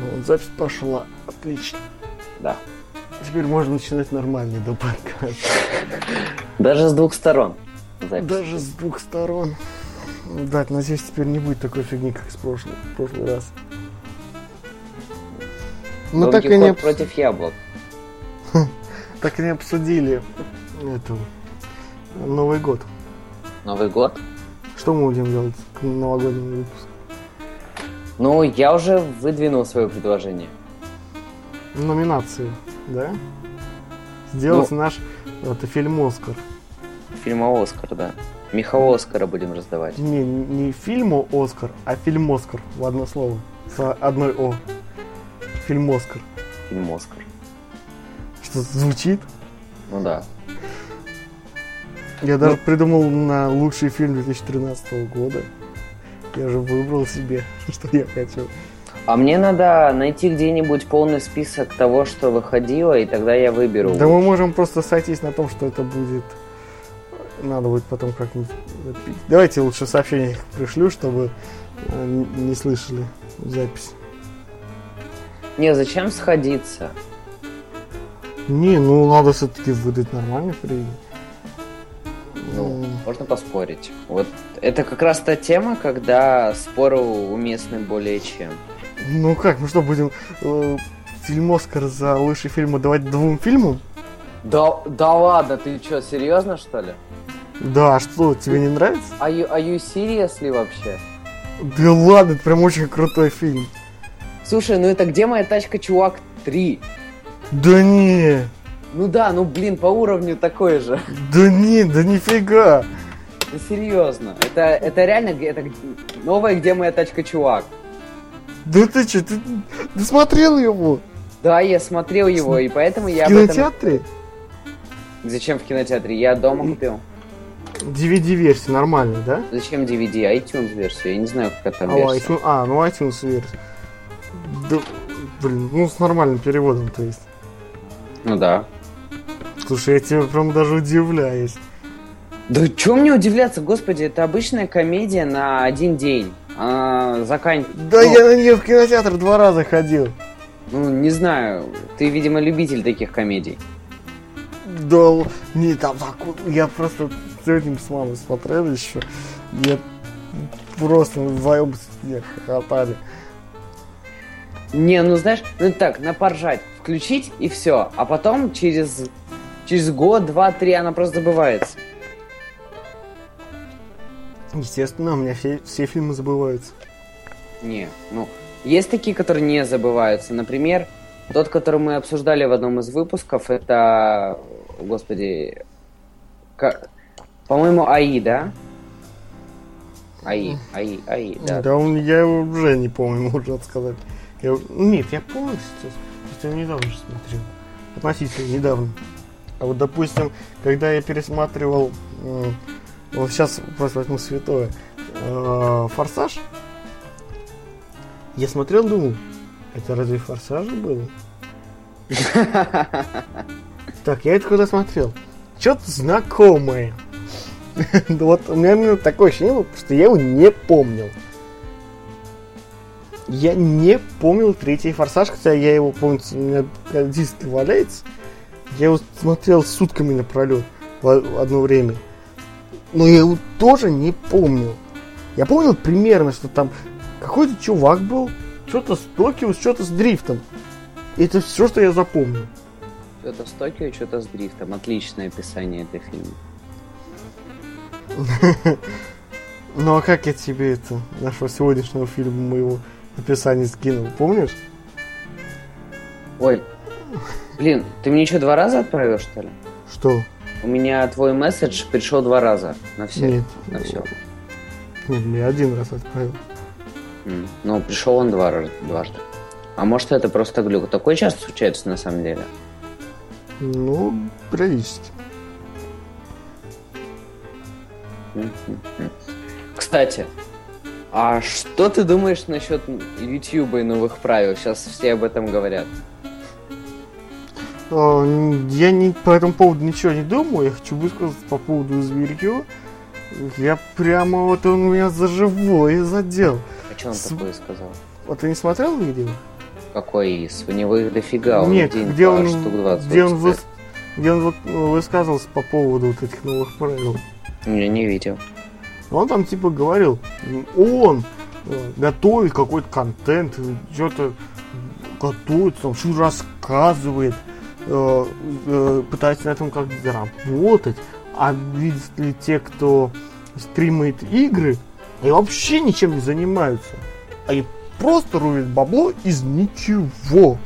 Ну вот, запись пошла. Отлично. Да. Теперь можно начинать нормальный до подкаста. Даже с двух сторон. Запись. Даже с двух сторон. Да, надеюсь, теперь не будет такой фигни, как в прошлый раз. Но так и не против яблок. Так и не обсудили это. Новый год. Новый год? Что мы будем делать к новогоднему выпуску? Ну, я уже выдвинул свое предложение. Номинации, да? Сделать наш фильм «Оскар». Фильма «Оскар», да. Михаила Оскара будем раздавать. Не фильму «Оскар», а фильм «Оскар» в одно слово. С одной «о». Фильм «Оскар». Фильм «Оскар». Что, звучит? Ну да. Я даже придумал на лучший фильм 2013 года. Я же выбрал себе, что я хочу. А мне надо найти где-нибудь полный список того, что выходило, и тогда я выберу. Да лучше. Мы можем просто сойтись на том, что это будет... Надо будет потом как-нибудь... Давайте лучше сообщение их пришлю, чтобы не слышали запись. Не, зачем сходиться? Не, ну надо все-таки выдать нормальный приз. Ну, можно поспорить. Вот это как раз та тема, когда споры уместны более чем. Ну как, мы что, будем фильм «Оскар» за лучшие фильмы давать двум фильмам? Да ладно, ты что, серьезно, что ли? Да, а что, тебе не нравится? Are you serious ли вообще? Да ладно, это прям очень крутой фильм. Слушай, ну это «Где моя тачка, чувак 3»? Да не... Ну да, ну блин, по уровню такой же. Да нифига. Да серьезно, это реально это новая «Где моя тачка, чувак». Да ты че, ты смотрел его? Да, я смотрел его, и поэтому я... В кинотеатре? Зачем в кинотеатре? Я дома купил. DVD-версия нормальная, да? Зачем DVD? iTunes-версия, я не знаю, какая там версия. Ну iTunes-версия. Да, блин, ну с нормальным переводом, то есть. Ну да. Слушай, я тебя прям даже удивляюсь. Да чего мне удивляться, господи, это обычная комедия на один день. Да я на нее в кинотеатр 2 раза ходил. Ну, не знаю, ты, видимо, любитель таких комедий. Да, не, там так, я просто сегодня с мамой смотрел еще. Я просто вдвоем хохотали. Не, ну знаешь, ну так, напоржать. Включить и все, а потом через год, 2-3 она просто забывается. Естественно, у меня все фильмы забываются. Не, ну, есть такие, которые не забываются. Например, тот, который мы обсуждали в одном из выпусков, это, господи, по-моему, АИ, да? АИ, да. Да, я его уже не помню, можно сказать. Нет, я помню сейчас. Я недавно же смотрел. Относительно недавно. А вот, допустим, когда я пересматривал... вот сейчас просто возьму святое. «Форсаж». Я смотрел, думал, это разве «Форсаж» было? Так, я это когда смотрел? Что-то знакомое. Вот у меня именно такое ощущение было, что я его не помнил. Я не помнил 3-й «Форсаж», хотя я его помню, у меня диск валяется. Я его смотрел сутками напролет в одно время. Но я его тоже не помнил. Я помнил примерно, что там какой-то чувак был, что-то с Токио, что-то с дрифтом. Это все, что я запомнил. Что-то с Токио, что-то с дрифтом. Отличное описание этой фильма. Ну а как я тебе это, нашего сегодняшнего фильма моего... описание скинул, помнишь? Ой, блин, ты мне что, 2 раза отправил, что ли? Что? У меня твой месседж пришел 2 раза на все. Нет. На все. Нет, мне 1 раз отправил. Ну, пришел он 2 раза. А может, это просто глюк? Такое часто случается, на самом деле? Ну, периодически. Кстати, а что ты думаешь насчет Ютьюба и новых правил? Сейчас все об этом говорят. Я по этому поводу ничего не думаю. Я хочу высказать по поводу «Зверьё». Я прямо... Вот он меня за живое задел. А что он такое сказал? Вот ты не смотрел видео? Какой из? У него их дофига. Нет, он где, он, штук 20 где он высказывался по поводу вот этих новых правил? Я не видел. Он там типа говорил, он готовит какой-то контент, что-то готовит, там что-то рассказывает, пытается на этом как-то заработать. А видят ли те, кто стримит игры, они вообще ничем не занимаются. Они просто рубят бабло из ничего.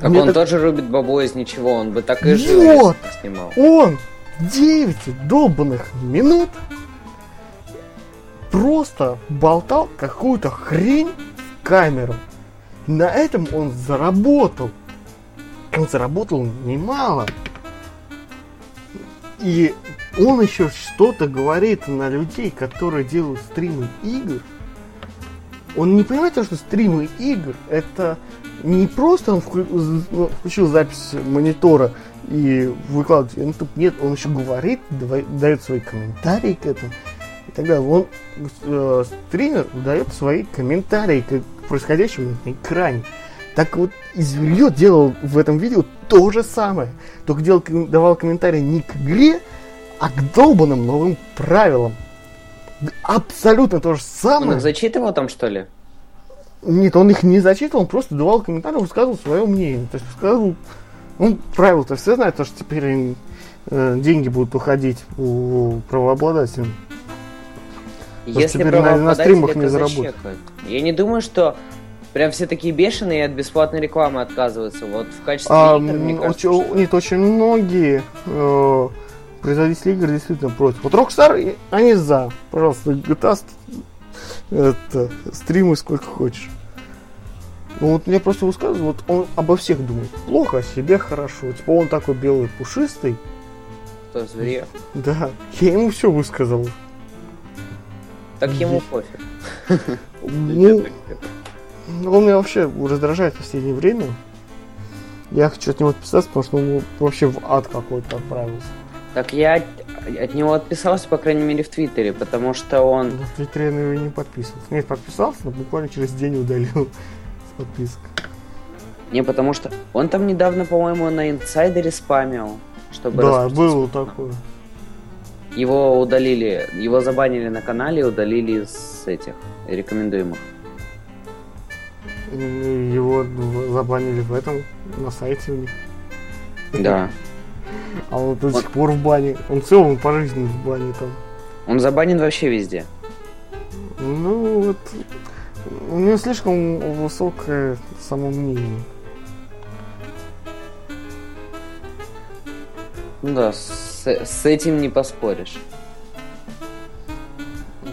Так мне он так... тоже рубит бабло из ничего, он бы так и жил. Вот! Снимал. Он 9 долбанных минут просто болтал какую-то хрень в камеру. На этом он заработал. Он заработал немало. И он еще что-то говорит на людей, которые делают стримы игр. Он не понимает, что стримы игр это не просто он включил запись монитора и выкладывает на YouTube. Нет, он еще говорит, дает свои комментарии к этому. И тогда он, стример, дает свои комментарии к происходящему на экране. Так вот, Зверьё делал в этом видео то же самое. Только давал комментарии не к игре, а к долбанным новым правилам. Абсолютно то же самое. Он их зачитывал там, что ли? Нет, он их не зачитывал, он просто давал комментарии, высказывал свое мнение. То есть высказывал... Ну, правила-то все знают, то, что теперь деньги будут уходить у правообладателей. Если теперь на стримах не заработают. Я не думаю, что... Прям все такие бешеные и от бесплатной рекламы отказываются. Вот в качестве игр, мне кажется, нет, очень многие производители игр действительно против. Вот Rockstar, они за. Пожалуйста, GTA, стримы сколько хочешь. Ну вот мне просто высказывают, вот он обо всех думает плохо, о себе хорошо. Типа он такой белый, пушистый. Что, Зверьё? Да, я ему все высказал. Так ему пофиг. Ну... Он меня вообще раздражает в последнее время. Я хочу от него отписаться, потому что он вообще в ад какой-то отправился. Так я от него отписался, по крайней мере, в Твиттере, потому что он... В Твиттере я на него не подписывался. Нет, подписался, но буквально через день удалил с подписки. Не, потому что он там недавно, по-моему, на Инсайдере спамил, чтобы... Да, было такое. Его удалили, его забанили на канале и удалили из этих рекомендуемых. Его забанили в этом, на сайте у них. Да. А он до сих пор в бане. Он целом пожизненно в бане там. Он забанен вообще везде. Ну вот. У него слишком высокое самомнение. Ну да, с этим не поспоришь.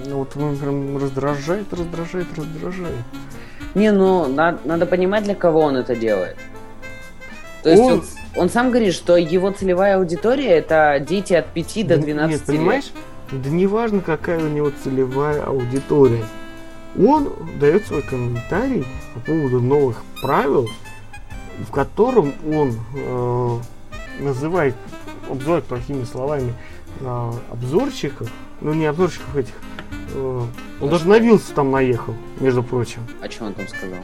Ну вот он прям раздражает. Не, ну, надо понимать, для кого он это делает. То есть он сам говорит, что его целевая аудитория это дети от 5 до 12 лет. Нет, понимаешь? Да не важно, какая у него целевая аудитория. Он дает свой комментарий по поводу новых правил, в котором он называет, обзывает плохими словами обзорщиков, ну не обзорщиков этих, он даже на Вилса там наехал, между прочим. А что он там сказал?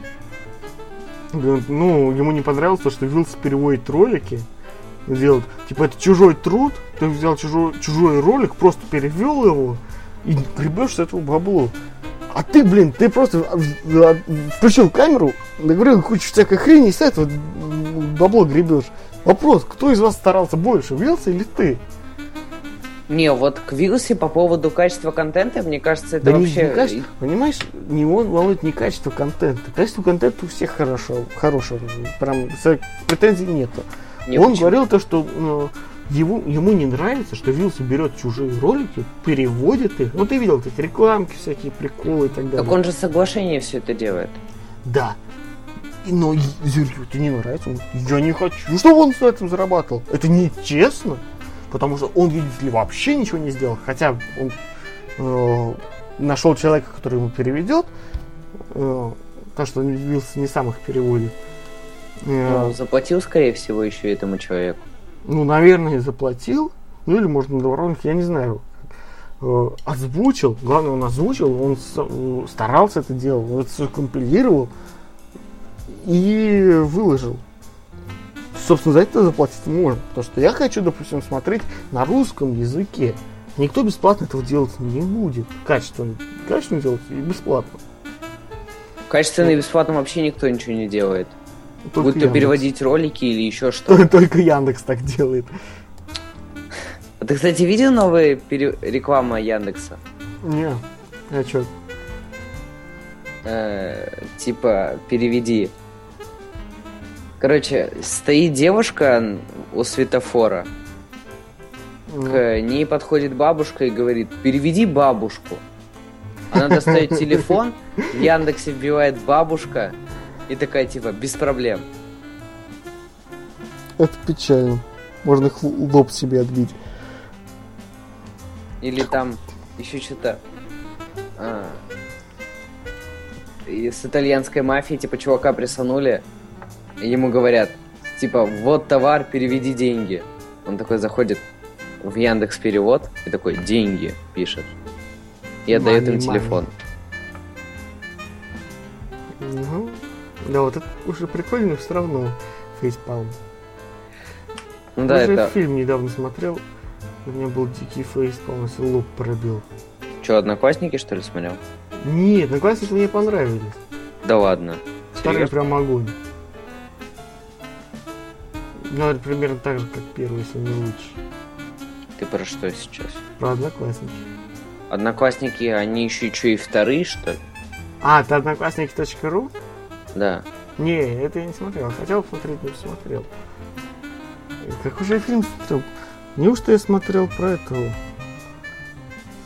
Ну, ему не понравилось то, что Вилс переводит ролики, делает, типа, это чужой труд, ты взял чужой ролик, просто перевел его и гребешь с этого бабло. А ты, блин, ты просто включил камеру, наговорил кучу всякой хрени и с этого бабло гребешь. Вопрос, кто из вас старался больше, Вилс или ты? Не, вот к Вилсе по поводу качества контента, мне кажется, это да вообще... Не качество, понимаешь, не он волнует не качество контента. Качество контента у всех хорошего. Прям претензий нету. Не он почему? Говорил то, что ему не нравится, что Вилса берет чужие ролики, переводит их. Ну ты видел эти рекламки, всякие приколы и так далее. Так он же соглашение все это делает. Да. Но Зверьё, тебе не нравится? Я не хочу, чтобы он с этим зарабатывал. Это нечестно. Потому что он, видите ли, вообще ничего не сделал. Хотя он нашел человека, который ему переведет. Так что Вилс не сам их переводит. Заплатил, скорее всего, еще этому человеку. Ну, наверное, заплатил. Ну, или, может, на доворонке, я не знаю. Озвучил. Главное, он озвучил. Он старался это делать. Он это все компилировал. и выложил. Собственно, за это заплатить можно, потому что я хочу, допустим, смотреть на русском языке. Никто бесплатно этого делать не будет. Качественно делать и бесплатно. Качественно и бесплатно вообще никто ничего не делает. Будь то переводить ролики или еще что-то. Только Яндекс так делает. А ты, кстати, видел новые реклама Яндекса? Не. А чё? Типа, переведи. Короче, стоит девушка у светофора. К ней подходит бабушка и говорит: переведи бабушку. Она достает телефон, в Яндексе вбивает бабушка и такая типа: без проблем. Это печально. Можно их лоб себе отбить. Или там еще что-то с итальянской мафией, типа чувака присанули, ему говорят, типа, вот товар, переведи деньги. Он такой заходит в Яндекс.Перевод и такой: деньги, пишет. И отдает им телефон. Ну, да, вот это уже прикольно, но все равно фейспалм. Ну, да, я это... фильм недавно смотрел, у меня был дикий фейспалм, если лоб пробил. Че, «Одноклассники», что ли, смотрел? Нет, «Одноклассники» мне понравились. Да ладно. Старый прям огонь. Ну, это примерно так же, как первый, если не лучше. Ты про что сейчас? Про «Одноклассники». «Одноклассники», они еще и вторые, что ли? А, это «Одноклассники.ру»? Да. Не, это я не смотрел. Хотел посмотреть, но не посмотрел. Какой же я фильм смотрел? Неужто я смотрел про этого?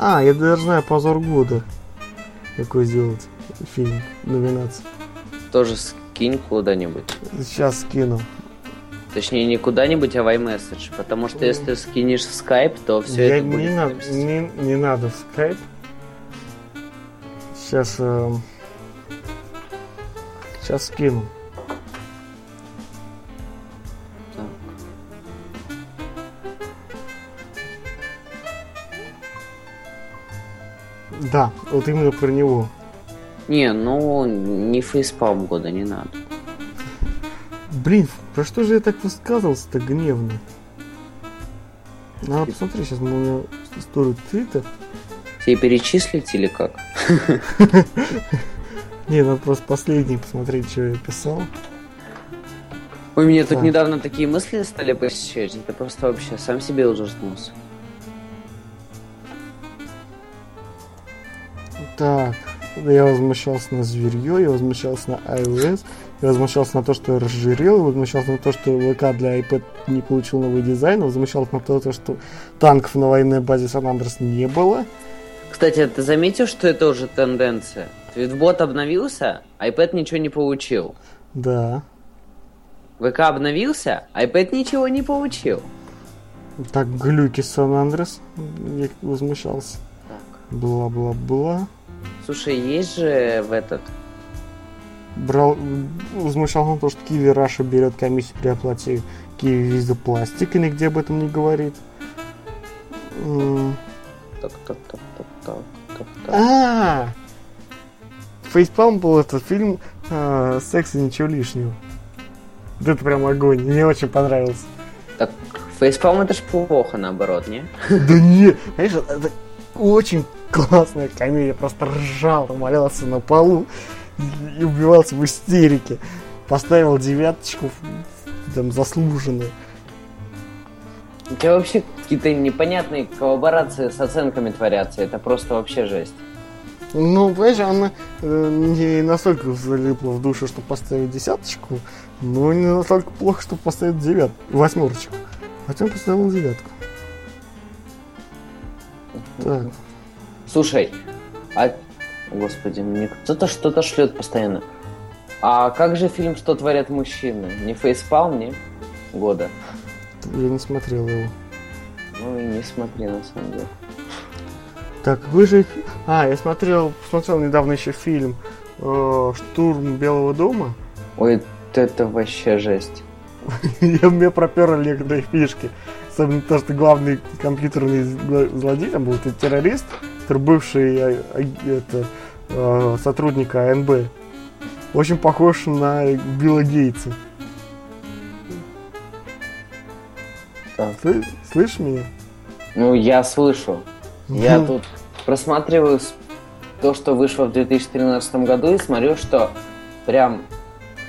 А, я даже знаю, «Позор года». Какой сделать фильм, номинацию. Тоже скинь куда-нибудь. Сейчас скину. Точнее, не куда-нибудь, а в iMessage. Потому что если ты скинешь в Skype, то все это будет... Не надо в Skype. Сейчас скину. Так. Да, вот именно про него. Не, ну, не фейспалм года, не надо. Блин, про что же я так высказывался-то гневно? Надо посмотреть сейчас на мою историю Twitter. Тебе перечислить или как? Не, надо просто последний посмотреть, что я писал. Ой, меня тут недавно такие мысли стали посещать. Это просто вообще сам себе ужаснулся. Так, я возмущался на «Зверьё», я возмущался на iOS. Я возмущался на то, что я разжирел, возмущался на то, что ВК для iPad не получил новый дизайн, возмущался на то, что танков на военной базе Сан Андреас не было. Кстати, ты заметил, что это уже тенденция? Твитбот обновился, iPad ничего не получил. Да. ВК обновился, iPad ничего не получил. Так, глюки Сан Андреас, я возмущался. Так. Бла-бла-бла. Слушай, есть же в этот... возмущался на то, что Kiwi Russia берет комиссию при оплате Kiwi Visa Plastic и нигде об этом не говорит. А-а-а! Фейспалм был этот фильм «Секс и ничего лишнего». Да это прям огонь, мне очень понравился. Так, фейспалм это ж плохо, наоборот, не? Да не, конечно, это очень классная комедия, просто ржал, валялся на полу. И убивался в истерике. Поставил 9 там, заслуженную. У тебя вообще какие-то непонятные коллаборации с оценками творятся. Это просто вообще жесть. Ну, понимаешь, она не настолько залипла в душу, чтобы поставить 10, но не настолько плохо, чтобы поставить 8. Потом поставил 9. Так. Слушай, а... Господи, мне кто-то что-то шлет постоянно. А как же фильм «Что творят мужчины»? Не фейспалм, не? Года. Я не смотрел его. Ну и не смотри, на самом деле. Так, вы же... А, я смотрел недавно еще фильм «Штурм Белого дома». Ой, это вообще жесть. Мне пропёрло некоторые фишки. Особенно то, что главный компьютерный злодей там был, это террорист, бывший сотрудник АНБ. очень похож на Билла Гейтса. Слышишь меня? Ну, я слышу. Я тут просматриваю то, что вышло в 2013 году, и смотрю, что прям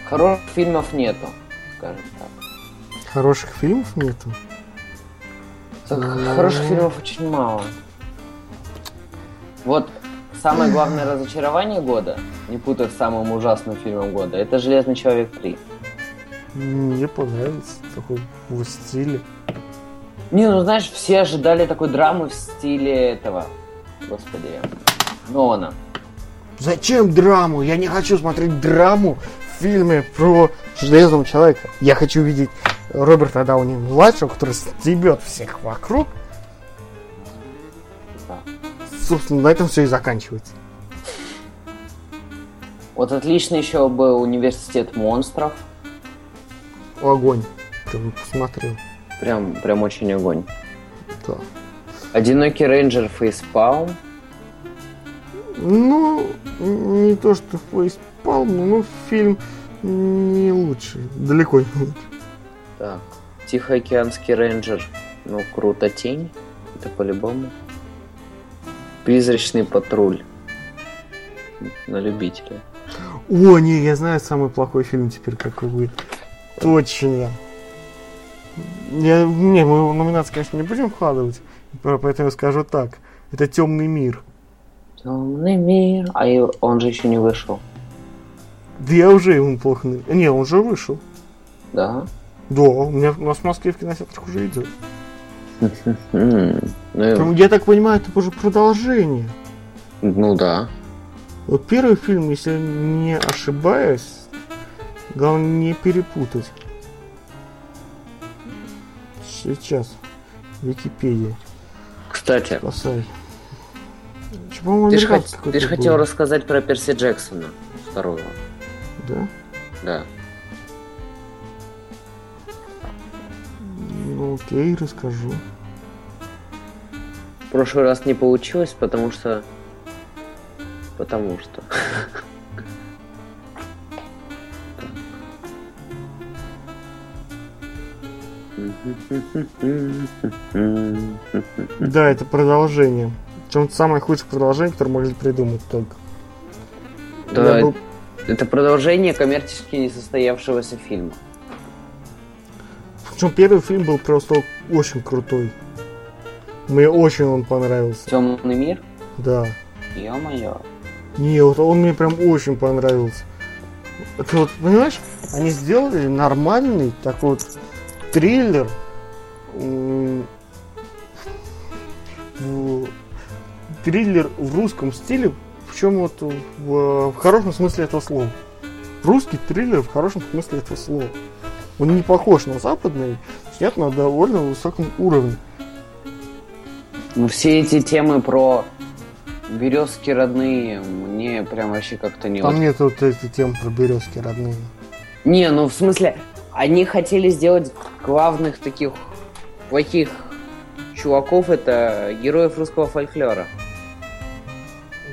хороших фильмов нету, скажем так. Хороших фильмов нету? Хороших фильмов очень мало. Вот самое главное разочарование года, не путать с самым ужасным фильмом года, это «Железный человек 3». Мне понравился такой в стиле. Не, ну знаешь, все ожидали такой драмы в стиле этого, господи, Нолана. Зачем драму? Я не хочу смотреть драму в фильме про Железного Человека. Я хочу видеть Роберта Дауни-младшего, который стебет всех вокруг. Да. Собственно, на этом все и заканчивается. Вот отлично еще был «Университет монстров». Огонь. Прям посмотрел. Прям очень огонь. Да. «Одинокий рейнджер», «Фейспалм». Ну, не то что «Фейспалм», но фильм не лучший. Далеко не лучший. Так, «Тихоокеанский рейнджер». Ну, круто, «Тень». Это по-любому. «Призрачный патруль». На любителя. О, не, я знаю самый плохой фильм теперь, какой будет. Точно. Мы его в номинации, конечно, не будем вкладывать, поэтому я скажу так. Это «Темный мир». «Темный мир». А он же еще не вышел. Да я уже ему плохо... Не, он уже вышел. Да? Да, у нас в Москве в кинотеатрах уже идет. Я так понимаю, это уже продолжение. Ну да. Вот первый фильм, если не ошибаюсь, главное не перепутать. Сейчас. Википедия. Кстати. Ты же хотел рассказать про Перси Джексона. Второго. Да? Да. Ну окей, расскажу. В прошлый раз не получилось, потому что... Да, это продолжение. Причем самое худшее продолжение, которое могли придумать только. Да, это продолжение коммерчески несостоявшегося фильма. Причем первый фильм был просто очень крутой. Мне очень он понравился. «Темный мир»? Да. Ё-моё. Не, вот он мне прям очень понравился. Это вот, понимаешь, они сделали нормальный такой вот триллер в русском стиле, причем вот в хорошем смысле этого слова. Русский триллер в хорошем смысле этого слова. Он не похож на западный, снят на довольно высоком уровне. Ну все эти темы про березки родные мне прям вообще как-то не... Там нет вот этой темы про березки родные. Не, ну в смысле... Они хотели сделать главных таких плохих чуваков, это героев русского фольклора.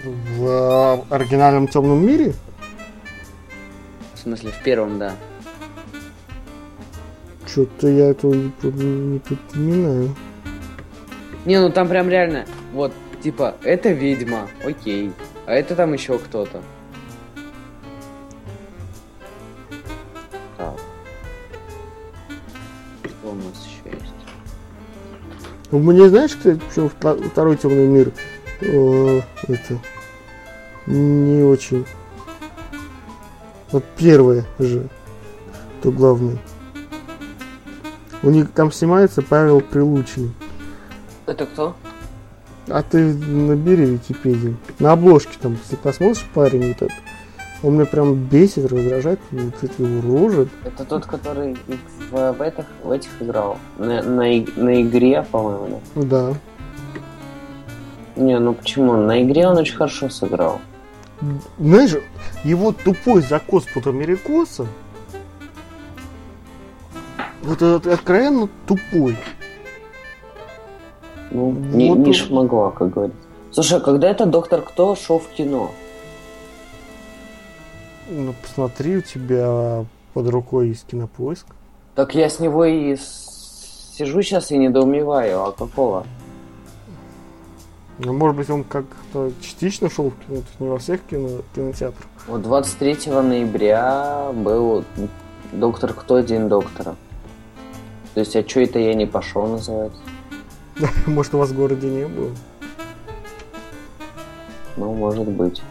В оригинальном «Темном мире»? В смысле, в первом, да. Что-то я этого не поднимаю. Не, ну там прям реально, вот, типа, это ведьма, окей, а это там еще кто-то. У меня, знаешь, кстати, почему второй «Темный мир» это не очень. Вот первое же, то главное. У них там снимается Павел Прилучный. Это кто? А ты набери Википедию. На обложке там, если посмотришь, парень вот этот, он меня прям бесит, раздражает, вот это его рожит. Это тот, который в этих играл? На игре, по-моему, да? Да. Не, ну почему? На игре он очень хорошо сыграл. Знаешь, его тупой закос под америкоса, вот этот откровенно тупой. Ну, вот не шмогла, как говорится. Слушай, а когда это «Доктор Кто» шел в кино? Ну, посмотри, у тебя под рукой есть Кинопоиск. Так я с него и сижу сейчас и недоумеваю, а какого? Ну, может быть, он как-то частично шел в кино, то есть не во всех кинотеатрах. Вот 23 ноября был «Доктор Кто? День доктора». То есть, а что это я не пошел, называется? Может, у вас в городе не было? Ну, может быть.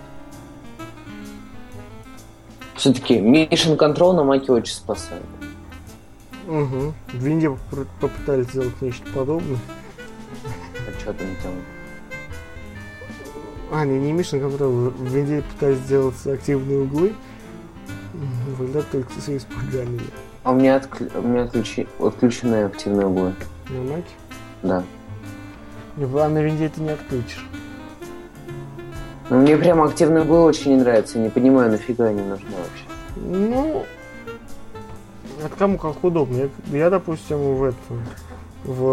Все-таки Mission Control на Маке очень спасает. Угу. В Индии попытались сделать нечто подобное. А что там делают? А, не Mission Control. В Индии пытались сделать активные углы. Тогда только все испугали. А у меня, отключены активные углы. На Маке? Да. А на Винде ты не отключишь. Ну, мне прям активные углы очень не нравятся. Не понимаю, нафига они нужны вообще. Ну... это кому как удобно. Я допустим, в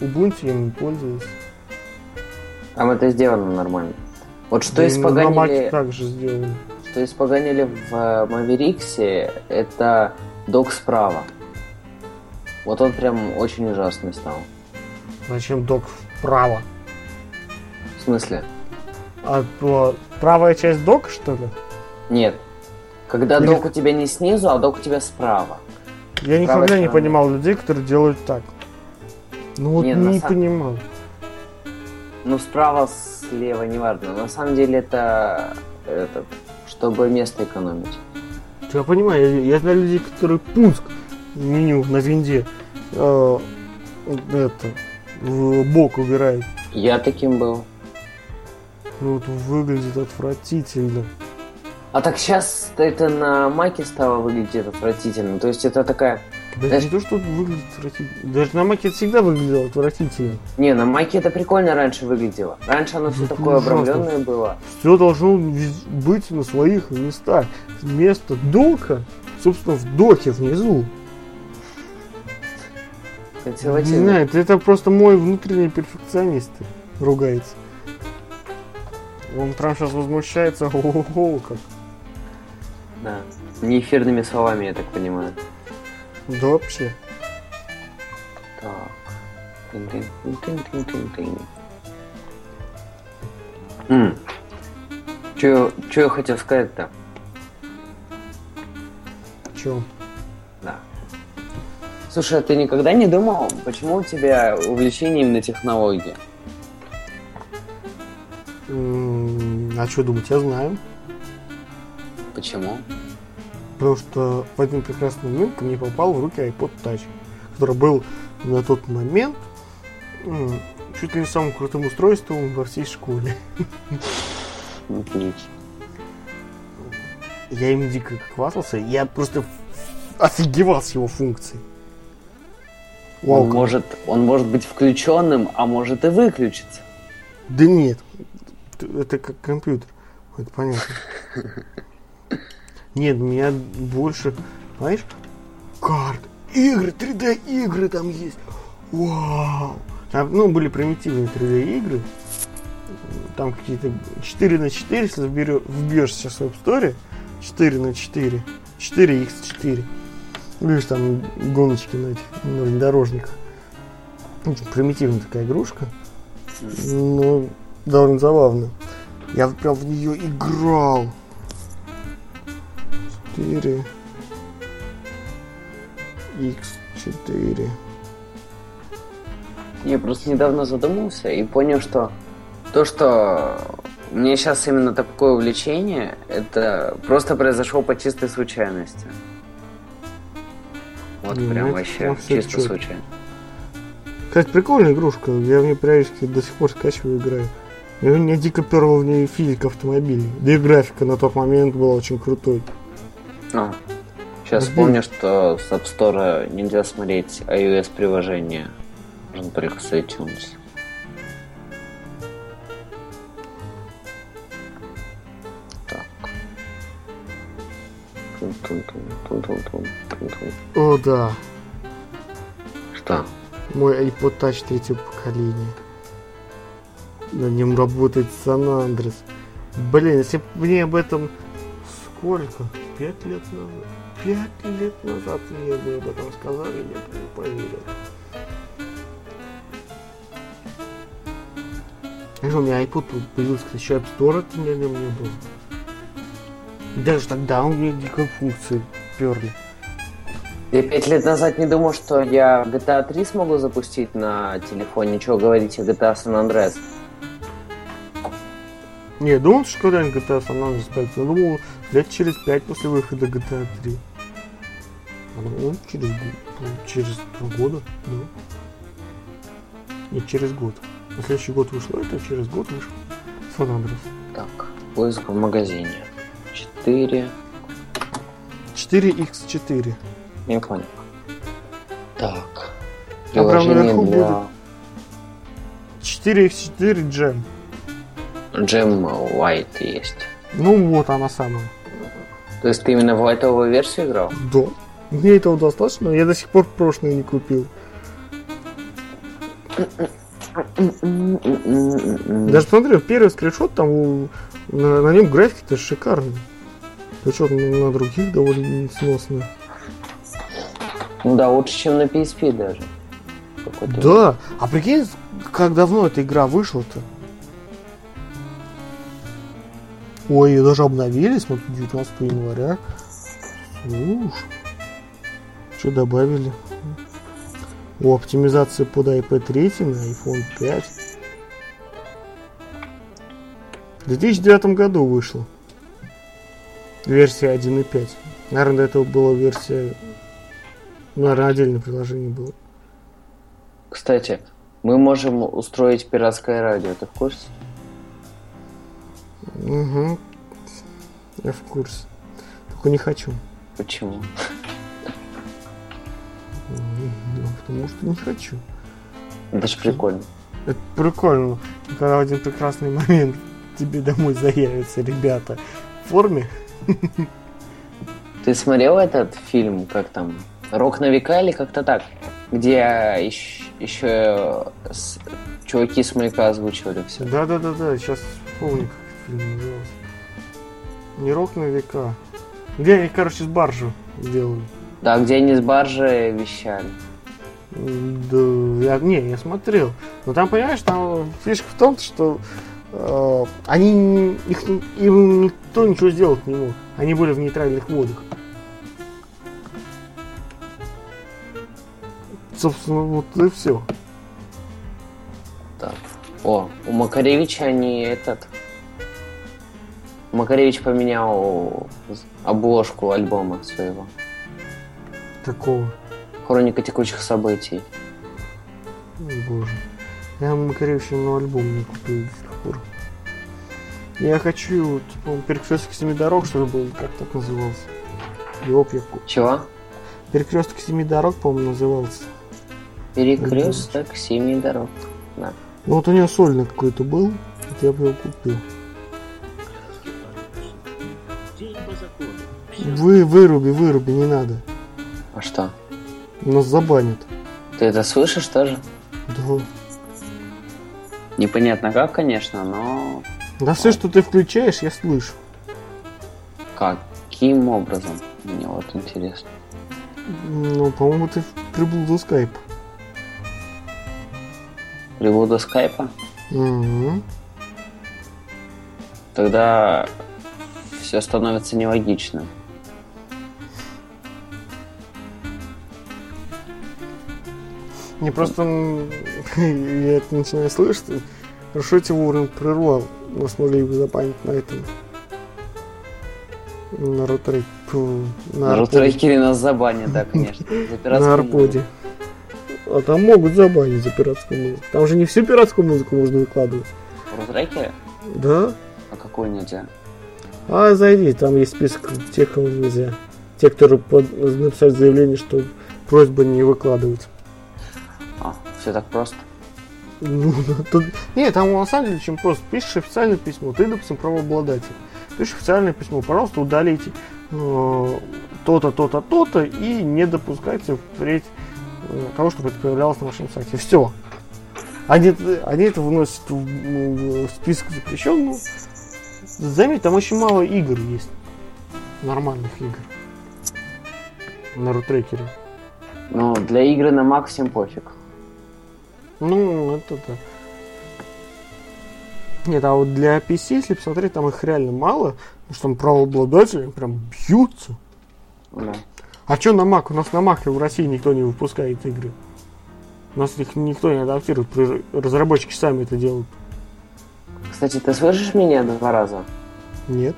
Ubuntu я не пользуюсь. Там это сделано нормально. Вот что да испоганили... на Маке также сделано. Что испоганили в Мавериксе, это док справа. Вот он прям очень ужасный стал. Зачем док вправо? В смысле? А правая часть дока, что ли? Нет. Когда или... док у тебя не снизу, а док у тебя справа. Я никогда не понимал людей, которые делают так. Ну вот понимал. Ну справа, слева, неважно. На самом деле это чтобы место экономить. Я понимаю, я для людей, которые пунск меню на винде в бок убирает. Я таким был. Ну вот выглядит отвратительно. А так сейчас это на Маке стало выглядеть отвратительно. То есть это такая... даже не то, что выглядит отвратительно. Даже на Маке это всегда выглядело отвратительно. Не, на Маке это прикольно раньше выглядело. Раньше оно все такое обрамленное было. Все должно быть на своих местах. Вместо дока, собственно, в доке внизу. Не знаю, это просто мой внутренний перфекционист ругается. Он прям сейчас возмущается, о-о-о, как. Да, не эфирными словами, я так понимаю. Да вообще. Так. Чё я хотел сказать-то? Чё? Да. Слушай, а ты никогда не думал, почему у тебя увлечение именно технологии? А что думать, я знаю. Почему? Потому что в один прекрасный момент мне попал в руки iPod Touch, который был на тот момент чуть ли не самым крутым устройством во всей школе. Отлично. Я им дико хвастался, я просто офигевал с его функцией. Вау, он может быть включенным, а может и выключиться. Да нет, это как компьютер, это понятно. Нет, меня больше, знаешь, карты, игры, 3D игры там есть. Вау! Там, были примитивные 3D игры, там какие-то 4x4, если вбьешь сейчас в App Store, 4x4, 4x4, видишь там гоночки на этих внедорожниках. Примитивная такая игрушка. Ну, довольно забавно. Я прям в нее играл. 4 X4. Я просто недавно задумался и понял, что то, что мне сейчас именно такое увлечение, это просто произошло по чистой случайности. Вот нет, прям вообще чисто случайно. Кстати, прикольная игрушка, я в ней периодически до сих пор скачиваю и играю. И у меня дико перло в ней физика автомобилей. Да и графика на тот момент была очень крутой. Сейчас помню, что с App Store нельзя смотреть iOS-приложение. Можно только с iTunes. Так. О, да. Что? Мой iPod Touch третьего поколения. На нем работает San Andreas. Блин, если бы мне об этом Сколько? 5 лет назад. 5 лет назад мне бы об этом сказали, я бы не поверил. Ну, у меня iPod появился, кстати, еще App Store на нем не было. И даже тогда у меня дико функции перли. Я 5 лет назад не думал, что я GTA 3 смогу запустить на телефоне. Чего говорить о GTA San Andreas? Не, думал, что когда-нибудь GTA San Andreas появится. Я думал, лет через 5 после выхода GTA 3. Ну, через 2 года, да. Не, через год. На следующий год вышло, это через год вышло. Сан Андреас. Так, поиск в магазине. 4 X4. Я понял. Так. Приложение для... будет 4 X4 Джем. Джем White есть. Ну вот она самая. То есть ты именно в лайтовую версию играл? Да. Мне этого достаточно, но я до сих пор прошлую не купил. Даже смотрю, первый скриншот, там на нем графики-то шикарные. Причем на других довольно сносные. Ну да, лучше, чем на PSP даже. Какой-то... Да, а прикинь, как давно эта игра вышла-то? Ой, ее даже обновили, смотри, 19 января. Уж. Что добавили? О, оптимизация под iPad 3 на iPhone 5. В 2009 году вышла версия 1.5. Наверное, до этого была версия... Наверное, отдельное приложение было. Кстати, мы можем устроить пиратское радио, ты в курсе? Угу. Я в курсе. Только не хочу. Почему? Потому что не хочу. Это ж прикольно. Это прикольно, когда в один прекрасный момент тебе домой заявятся ребята в форме. Ты смотрел этот фильм, как там, «Рок на века» или как-то так? Где еще чуваки с «Маяка» озвучивали все. Да, сейчас вспомню, как фильм назывался. Не «Рок на века». Где они, короче, с баржу делали. Да, где они с баржи вещали. Да, я смотрел. Но там, понимаешь, там фишка в том, что им никто ничего сделать не мог. Они были в нейтральных водах. Собственно, вот и все. Так. О, у Макаревича они этот... Макаревич поменял обложку альбома своего. Такого. Хроника текущих событий. Ой, боже. Я Макаревича на альбом не купил до сих пор. Я хочу, типа, «Перекресток семи дорог», что ли, был, как так назывался. Его я купил. Чего? «Перекресток семи дорог», по-моему, назывался. «Перекресток семи дорог», да. Ну вот у него сольный какой-то был, вот я бы его купил. Выруби, не надо. А что? Нас забанят. Ты это слышишь тоже? Да. Непонятно как, конечно, но... Да все, что ты включаешь, я слышу. Каким образом? Мне вот интересно. Ну, по-моему, ты приблуд до скайпа. Приблуд до скайпа? Угу. Тогда все становится нелогичным. Мне просто, я это начинаю слышать, Рашотти Уоррен прервал, нас могли бы запамять на этом. На рутреке. На рутреке нас забанят, да, конечно. На арподе. А там могут забанить за пиратскую музыку. Там же не всю пиратскую музыку можно выкладывать. Рутреке? Да. А какой нельзя? А зайди, там есть список тех, кого нельзя. Те, которые написали заявление, что просьба не выкладывать. Все так просто. Ну, тут... Нет, там на самом деле чем просто. Пишешь официальное письмо, ты, допустим, правообладатель. Пишешь официальное письмо, пожалуйста, удалите то-то, то-то, то-то и не допускайте впредь того, чтобы это появлялось на вашем сайте. Все. Они это выносят в список запрещенных. Заметь, там очень мало игр есть. нормальных игр на рутрекере. Ну, для игры на Mac всем пофиг. Ну, это да. Нет, а вот для PC, если посмотреть, там их реально мало, потому что там правообладатели прям бьются. Да. А чё на Mac? У нас на Mac в России никто не выпускает игры. У нас их никто не адаптирует, разработчики сами это делают. Кстати, ты слышишь меня два раза? Нет.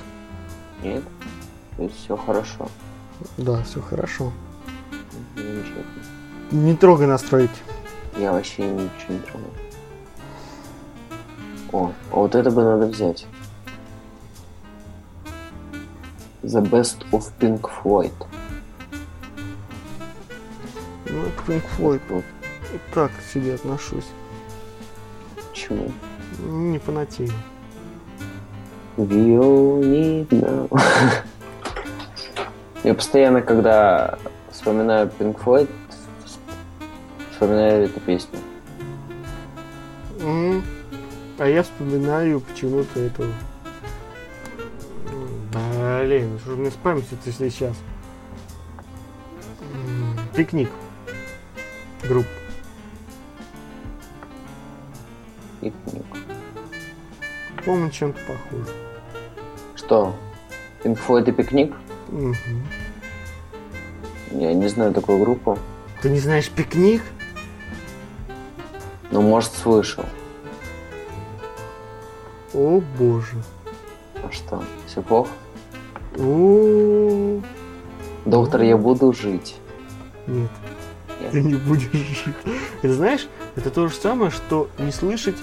Нет? То есть всё хорошо. Да, все хорошо. Не трогай настройки. Я вообще ничего не трогаю. О, вот это бы надо взять. The Best of Pink Floyd. Ну, к Pink Floyd так к себе отношусь. Почему? Не фанатею. Я постоянно, когда вспоминаю Pink Floyd, вспоминаю эту песню. А я вспоминаю почему-то эту... Блин, что же мне с памятью если сейчас? Пикник. Групп. Пикник. Помню, чем-то похоже. Что? Pink Floyd и Пикник? Угу. Я не знаю такую группу. Ты не знаешь Пикник? Ну, может, слышал. О боже. А что, все плохо? О-о-о. Доктор, я буду жить. Нет. Ты не будешь жить. Это знаешь, это то же самое, что не слышать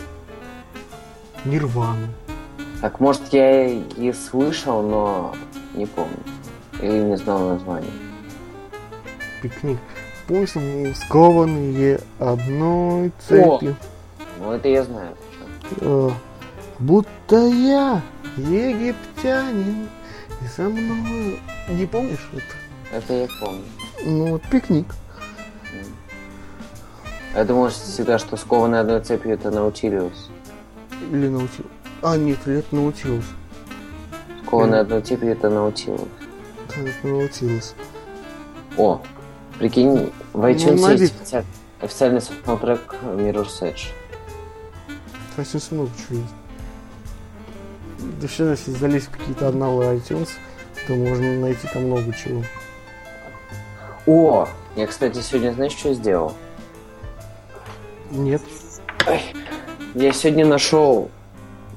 Нирвану. Так, может, я и слышал, но не помню. Или не знал название. Пикник. Помнишь, мы скованные одной цепью. О! Ну это я знаю. Будто я египтянин, и со мной... Не помнишь это? Это я помню. Ну вот Пикник. Я думал всегда, что скованные одной цепью это Наутилиус. Или Наутилус. А, нет, это Наутилус. Скованные одной цепью это Наутилус. Да, это Наутилус. О, прикинь, в iTunes есть официальный саундтрек Mirror's Edge. В iTunes много чего есть. Да все, если залезть в какие-то аналы iTunes, то можно найти там много чего. О! Я, кстати, сегодня, знаешь, что сделал? Нет. Ой. Я сегодня нашел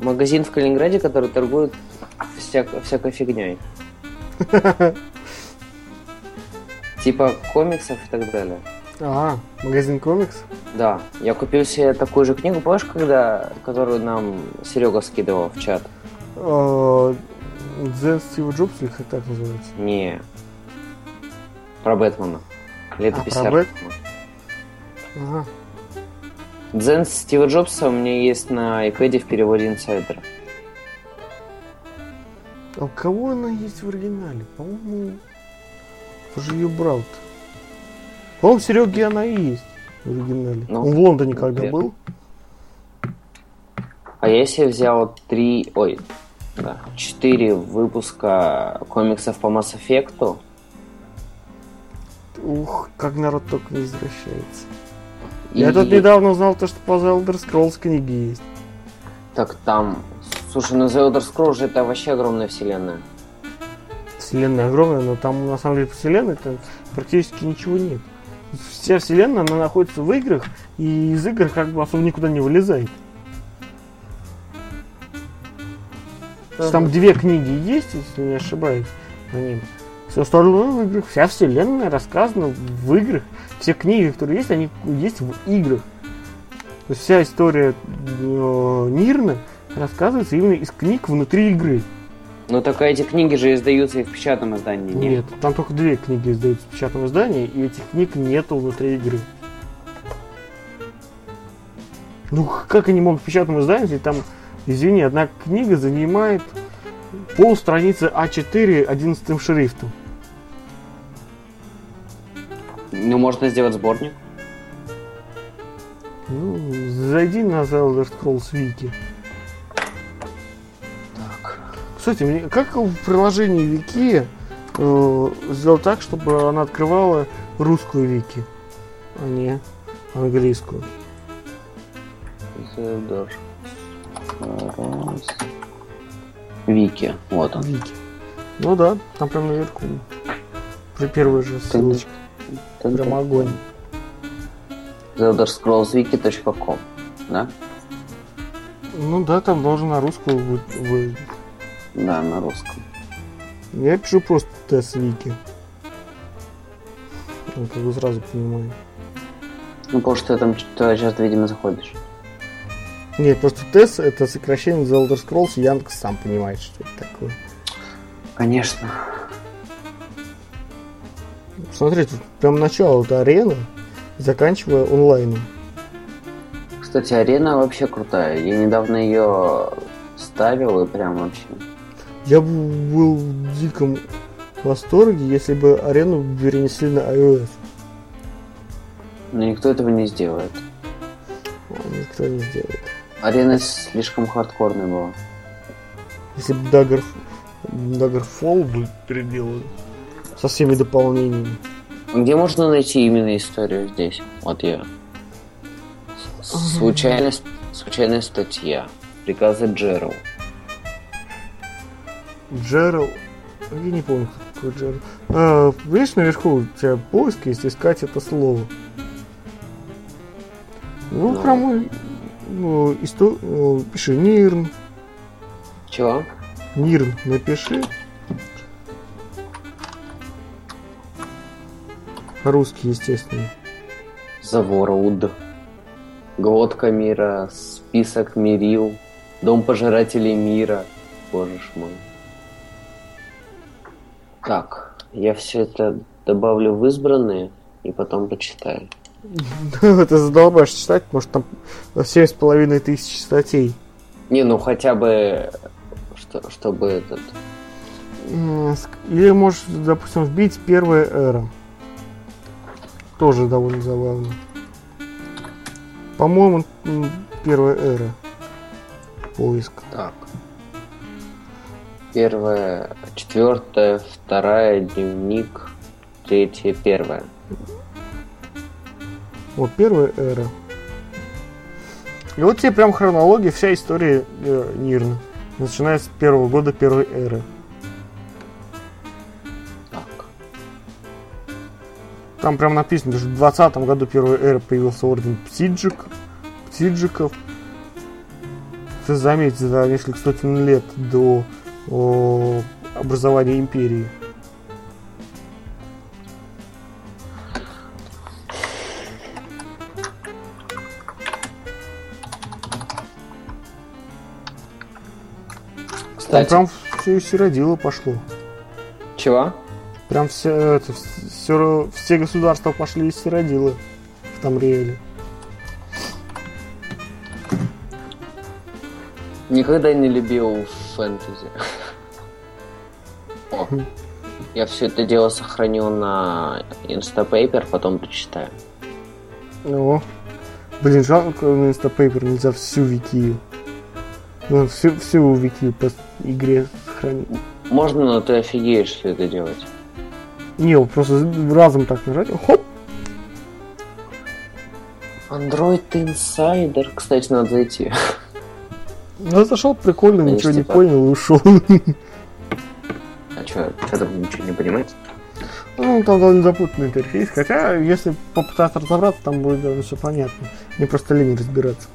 магазин в Калининграде, который торгует всякой фигней. Типа комиксов и так далее. Ага, магазин комикс? Да. Я купил себе такую же книгу, помнишь, которую нам Серега скидывал в чат? Дзен Стива Джобса, их так называется? Не. Про Бэтмена. Летопись Бэтмена. Ага. Дзен Стива Джобса у меня есть на iPad в переводе Insider. А у кого она есть в оригинале? По-моему, кто же ее брал-то? По-моему, Сереги она и есть в оригинале. Ну, он в Лондоне когда был. А я себе взял 4 выпуска комиксов по Mass Effect'у. Ух, как народ только не извращается. Я тут недавно узнал то, что по The Elder Scrolls книги есть. Так там... Слушай, ну The Elder Scrolls же это вообще огромная вселенная. Вселенная огромная, но там на самом деле по вселенной там практически ничего нет. Вся вселенная, она находится в играх, и из игр как бы особо никуда не вылезает. Там 2 книги есть, если не ошибаюсь, на нем. Все остальное в играх. Вся вселенная рассказана в играх. Все книги, которые есть, они есть в играх. То есть вся история Нирна рассказывается именно из книг внутри игры. Но только эти книги же издаются и в печатном издании, нет? Нет, там только 2 книги издаются в печатном издании, и этих книг нету внутри игры. Ну как они могут в печатном издании, если там... Извини, одна книга занимает полстраницы А4 11-м шрифтом. Ну, можно сделать сборник. Ну, зайди на The Elder Scrolls Wiki. Так. Кстати, как в приложении Вики сделал так, чтобы она открывала русскую вики, а не английскую. Elder Scrolls Вики, вот он. Вики. Ну да, там прям наверху. При первой же ссылочке. Прям огонь. The Elder Scrolls Wiki.com, да? Ну да, там должен на русском выйти. Да, на русском. Я пишу просто тест Вики. Ну, как бы сразу понимаю. Ну, потому что ты часто, видимо, заходишь. Нет, просто ТЭС — это сокращение The Elder Scrolls, Яндекс сам понимает, что это такое. Конечно. Смотри, тут прям начало, это арена, заканчивая онлайном. Кстати, арена вообще крутая. Я недавно ее ставил и прям вообще... Я бы был в диком восторге, если бы арену перенесли на iOS. Но никто этого не сделает. Никто не сделает. Арена слишком хардкорная была. Если бы Daggerfall бы переделали со всеми дополнениями. Где можно найти именно историю здесь? Вот я. Случайная статья. Приказы Джерал. Джерал? Я не помню, кто такой Джерал. А, видишь, наверху у тебя поиск есть, искать это слово. Ну, но... прям... Ну, пиши Нирн. Чего? Нирн напиши. Русский, естественно. Заворуд. Глотка мира. Список мирил. Дом пожирателей мира. Боже ж мой. Так, я все это добавлю в избранные и потом почитаю. Ты задолбаешь читать, может там 7,5 тысяч статей. Не, ну хотя бы чтобы этот. Или можешь, допустим, вбить первая эра. Тоже довольно забавно. По-моему, первая эра. Поиск. Так. Первая, четвертая, вторая, дневник, третья, первая. Вот первая эра. И вот тебе прям хронология, вся история Нирна. Начиная с первого года первой эры. Так. Там прям написано, что в 20 году первой эры появился орден Птиджиков. Ты заметь, за несколько сотен лет до образования империи. Там прям все сиродило пошло. Чего? Прям все государства пошли из сиродила в Тамриэле. Никогда не любил фэнтези. О, я все это дело сохраню на Instapaper, потом прочитаю. О, блин, жалко на Instapaper нельзя всю Викию. Ну, всю Вики по игре сохранить. Можно, но ты офигеешь, что это делать. Не, просто разом так нажать. Хоп! Android Insider, кстати, надо зайти. Ну, зашел прикольно, конечно, ничего не понял и ушел. А что там ничего не понимаете? Ну, там довольно запутанный интерфейс, хотя, если попытаться разобраться, там будет довольно все понятно. Мне просто лень разбираться.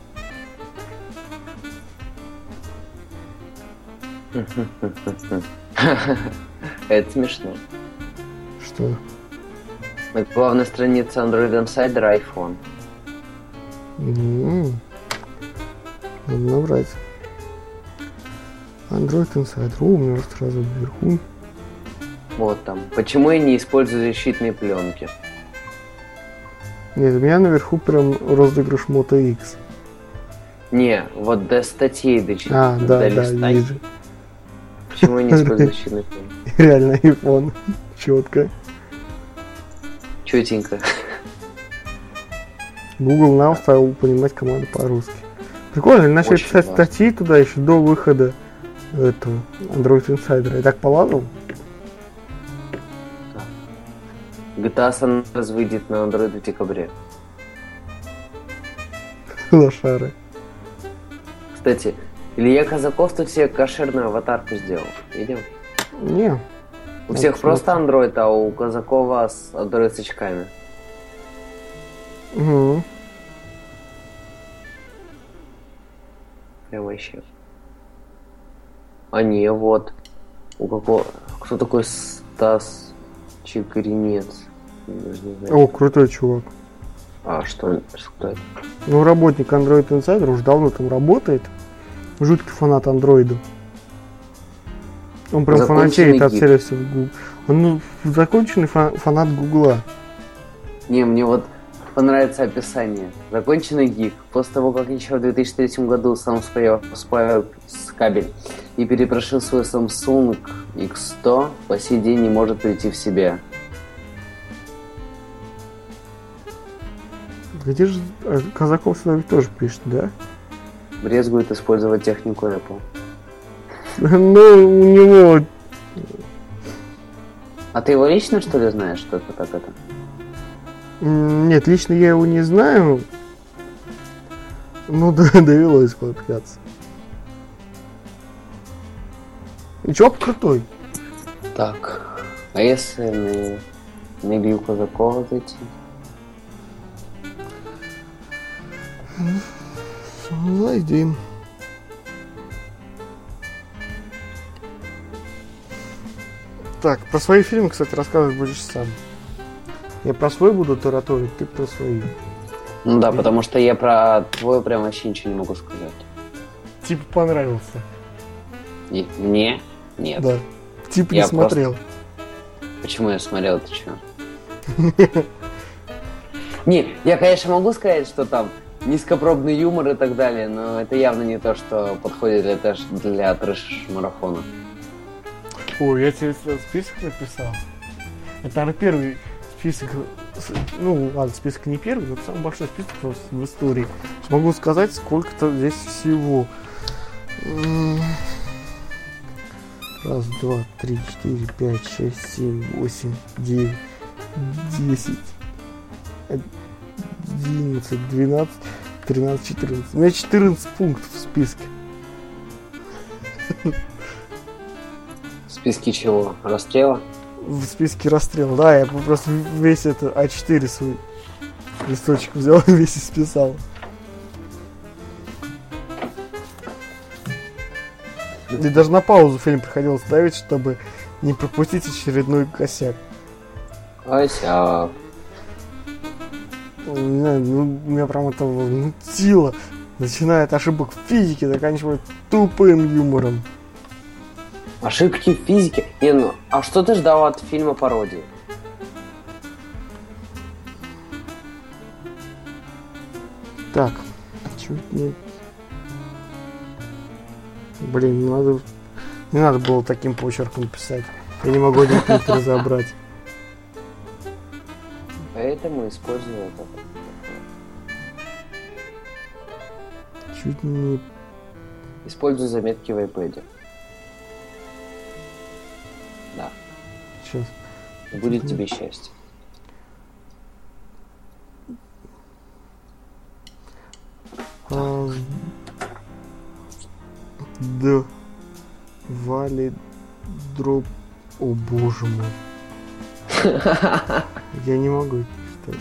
Это смешно. Что? На главной странице Android Insider iPhone. Надо набрать. Android Insider. У меня сразу вверху. Вот там. Почему я не использую защитные пленки? Нет, у меня наверху прям розыгрыш Moto X. Не, вот до статей дочитать. А, да, вижу. Почему я не использую защитный фон? Реально iPhone. Четко. Чётенько. Google нам стал понимать команду по-русски. Прикольно, начали писать статьи туда еще до выхода этого Android Insider. Я так поладил? GTA San Andreas выйдет на Android в декабре. Лошары. Кстати, Илья Казаков тут себе кошерную аватарку сделал. Видел? Не. У всех просто Android, а у Казакова с Android с очками. Угу. Прямо исчез. А не, вот. У какого... Кто такой Стас Чигринец? О, крутой чувак. А что, кто это? Ну, работник Android Insider, уже давно там работает. Жуткий фанат Андроида. Он прям фанатеет от сервисов Google. Он законченный фанат Гугла. Не, мне вот понравится описание. Законченный гик. После того, как еще в 2003 году сам спаял кабель и перепрошил свой Samsung X100, по сей день не может прийти в себя. Где же Казаков сюда тоже пишет, да? Брезгует использовать технику Apple. Ну, у него... А ты его лично, что ли, знаешь, что это, как это? Нет, лично я его не знаю. Ну, да, довелось пообщаться. И чувак крутой. Так, а если на Илью Казакова зайти? Зайдем. Так, про свои фильмы, кстати, рассказывать будешь сам. Я про свой буду тараторить, ты про свои. Ну да, потому что я про твой прям вообще ничего не могу сказать. Типа понравился. И мне? Нет. Да. Типа я не смотрел. Просто... Почему я смотрел, ты чё? Не, я, конечно, могу сказать, что там низкопробный юмор и так далее, но это явно не то, что подходит для трэш-марафона. Ой, я тебе список написал. Это, наверное, первый список... Ну, ладно, список не первый, но это самый большой список просто в истории. Могу сказать, сколько-то здесь всего. Раз, два, три, четыре, пять, шесть, семь, восемь, девять, десять, 11, 12, 13, 14. У меня 14 пунктов в списке. В списке чего? Расстрела? В списке расстрела, да. Я просто весь это А4 свой листочек взял и весь списал. И даже на паузу фильм приходилось ставить, чтобы не пропустить очередной косяк. Косяк. Не знаю, ну, меня прям это мутило. Начиная от ошибок в физике, заканчивая тупым юмором. Ошибки в физике? Не, ну, а что ты ждал от фильма пародии? Так, чуть не... Блин, не надо было таким почерком писать. Я не могу один пункт разобрать. Поэтому использую это. Чуть не... Использую заметки в iPad. Да. Сейчас. Будет тебе счастье. Да. Вали дроп... О боже мой. Я не могу читать.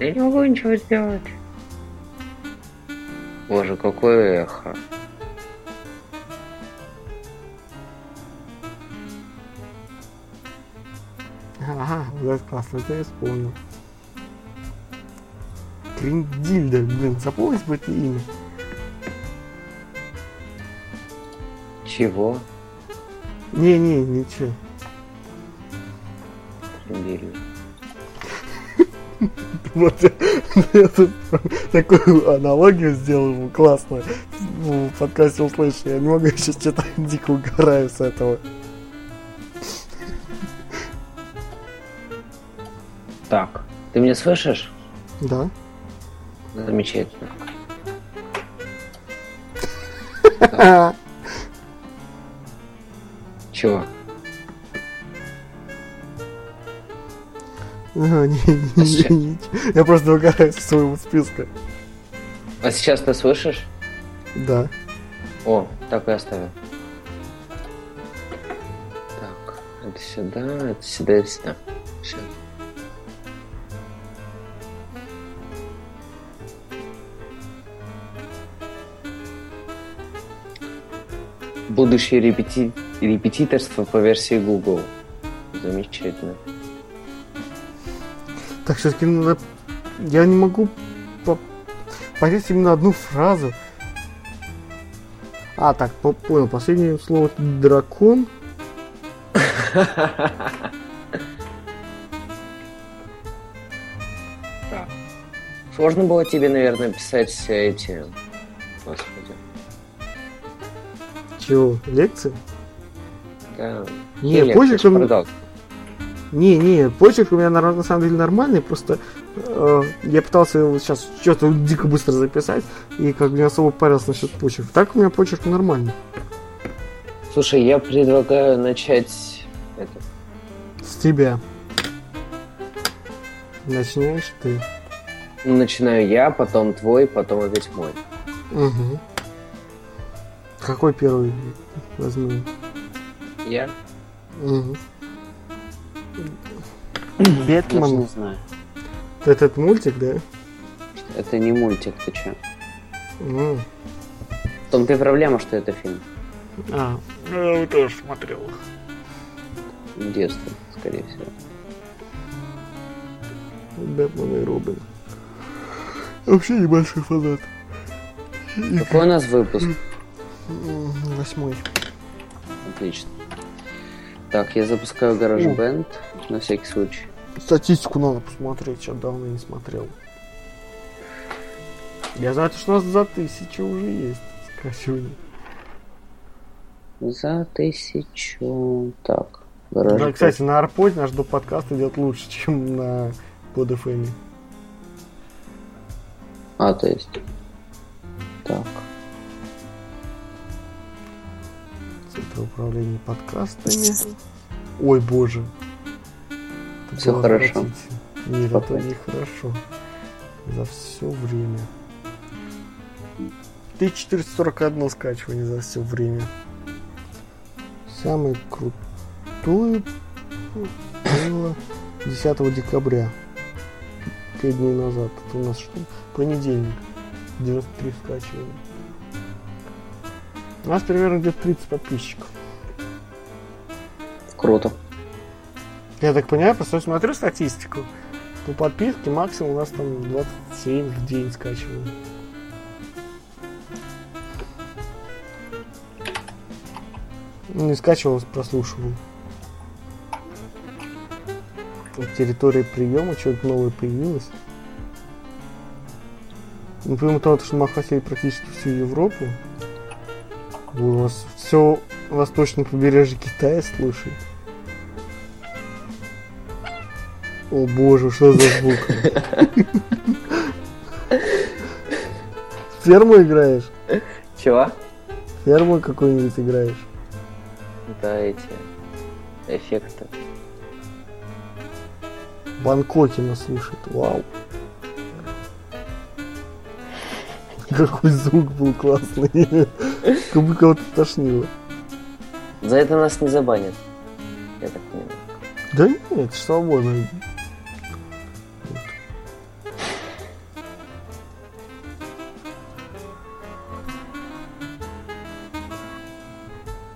Я не могу ничего сделать. Боже, какое эхо. Ага, вот это классно, это я вспомнил. Криндильда, блин, запомнить бы это имя. Чего? Не, ничего. Вот я тут такую аналогию сделал, классно. В подкасте услышали. Я много еще читаю, дико угораю с этого. Так, ты меня слышишь? Да. Замечательно. Чего? Я просто угораю со своего списка. А сейчас ты слышишь? Да. О, так и оставил. Так, это сюда, это сюда, это сюда. Все. Будущее репетиторство по версии Google. Замечательно. Так, все-таки надо... Я не могу понять именно одну фразу. А, так, понял. Последнее слово дракон. Да. Сложно было тебе, наверное, писать все эти... Господи. Чего? Лекции? Да. Не, почерк у меня... Не, почерк у меня на самом деле нормальный, просто я пытался его сейчас что-то дико быстро записать, и как бы не особо парился насчет почерка. Так у меня почерк нормальный. Слушай, я предлагаю начать это... С тебя. Начинаешь ты. Начинаю я, потом твой, потом опять мой. Угу. Какой первый возьму? Я? Угу. Бэтмен? Я не знаю. Этот мультик, да? Это не мультик, ты че? В том-то и проблема, что это фильм. А, ну я его тоже смотрел. В детстве, скорее всего. Бэтмен и Робин. Вообще небольшой фанат. Какой у нас выпуск? 8. Отлично. Так, я запускаю GarageBand на всякий случай. Статистику надо посмотреть, что давно не смотрел. Я знаю, что у нас за 1000 уже есть. Скачивание. За 1000. Так. GarageBand. Да, кстати, на Арподе наш до подкаст идет лучше, чем на PodFM. А, то есть. Так. Управление подкастами. Ой, боже. Это все хорошо. Нет, это нехорошо. За все время. 1441 скачивание за все время. Самое крутое было 10 декабря. 5 дней назад. Это у нас что? Понедельник. 93 скачивания. У нас примерно где-то 30 подписчиков. Круто. Я так понимаю, просто смотрю статистику. По подписке максимум у нас там 27 в день скачивают. Не скачивал, прослушивал. Тут территория приема, что-то новое появилось. Ну, помимо того, что мы охватили практически всю Европу, у нас все восточное побережье Китая, слушай. О боже, что за звук? Ферму играешь? Чего? Ферму какую-нибудь играешь? Да, эти эффекты. Бангкоке нас слушает, вау. Какой звук был классный. Как бы кого-то тошнило. За это нас не забанят. Я так понимаю. Да нет, свободно.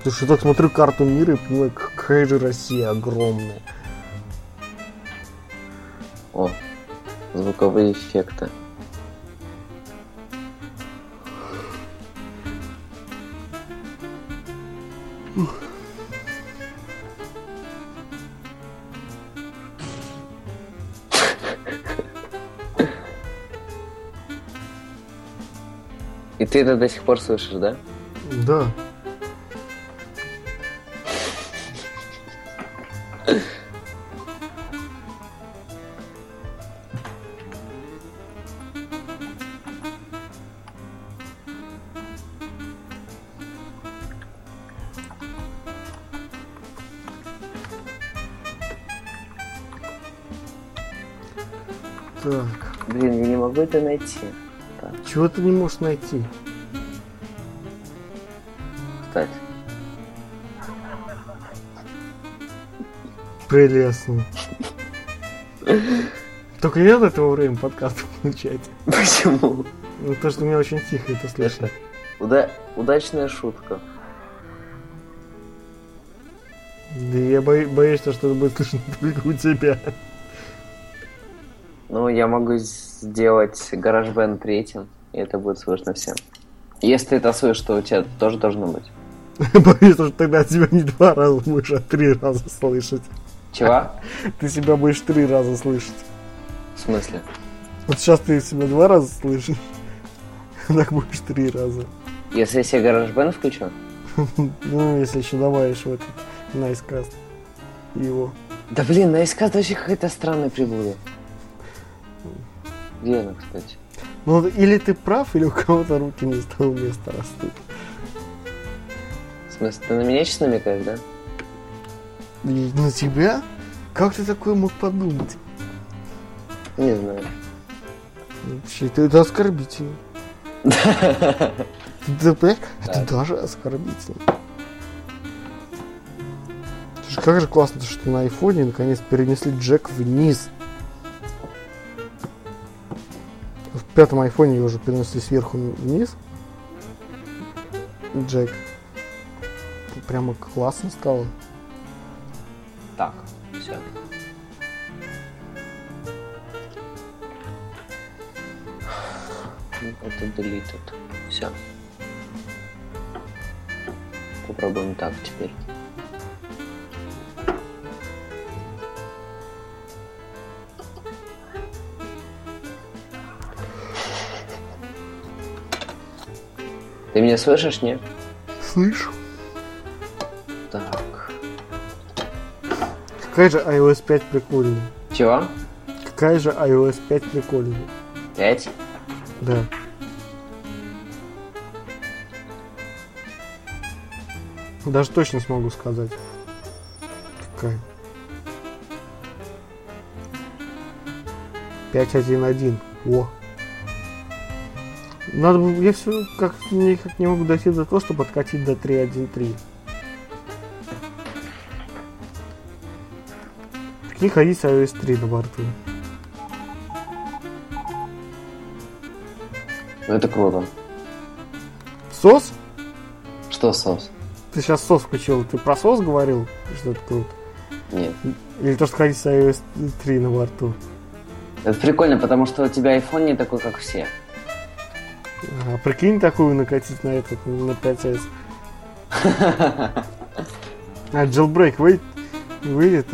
Слушай, я так смотрю карту мира и понимаю, какая же Россия огромная. О, звуковые эффекты. И ты это до сих пор слышишь, да? Да. Так. Блин, я не могу это найти. Так. Чего ты не можешь найти? Кстати. Прелестно. Только я до этого время подкаста получается. Почему? Ну, то, что у меня очень тихо это слышно. Удачная шутка. Да я боюсь, что это будет слышно только у тебя. Ну, я могу сделать GarageBand 3, и это будет слышно всем. Если ты это слышишь, то у тебя тоже должно быть. Боюсь, что тогда тебя не 2 раза будешь, а 3 раза слышать. Чего? Ты себя будешь 3 раза слышать. В смысле? Вот сейчас ты себя 2 раза слышишь, так будешь 3 раза. Если я себе GarageBand включу? Ну, если еще добавишь в этот Icecast его. Да блин, Icecast вообще какая-то странная приблуда. Где она, кстати? Ну, или ты прав, или у кого-то руки не с того места растут. В смысле, ты на меня сейчас намекаешь, да? На тебя? Как ты такое мог подумать? Не знаю. Это оскорбительно. Ты понимаешь? Это даже оскорбительно. Как же классно, что на айфоне наконец перенесли джек вниз. В 5-м айфоне его уже перенесли сверху вниз. Джек. Прямо классно стало. Так, все. Это deleted. Все. Попробуем так теперь. Ты меня слышишь, нет? Слышу. Так. Какая же iOS 5 прикольная? Чего? Какая же iOS 5 прикольная? 5? Да. Даже точно смогу сказать. Какая? 5.1.1. О! Надо бы, я все никак не могу дойти до того, чтобы откатить до 3.1.3. Пикник ходить с iOS 3 на борту. Это круто. Сос? Что сос? Ты сейчас сос включил, ты про сос говорил, что это круто? Нет. Или то, что ходить с iOS 3 на борту? Это прикольно, потому что у тебя iPhone не такой, как все. А прикинь такую накатить на этот, на 5S. А джелбрейк выйдет?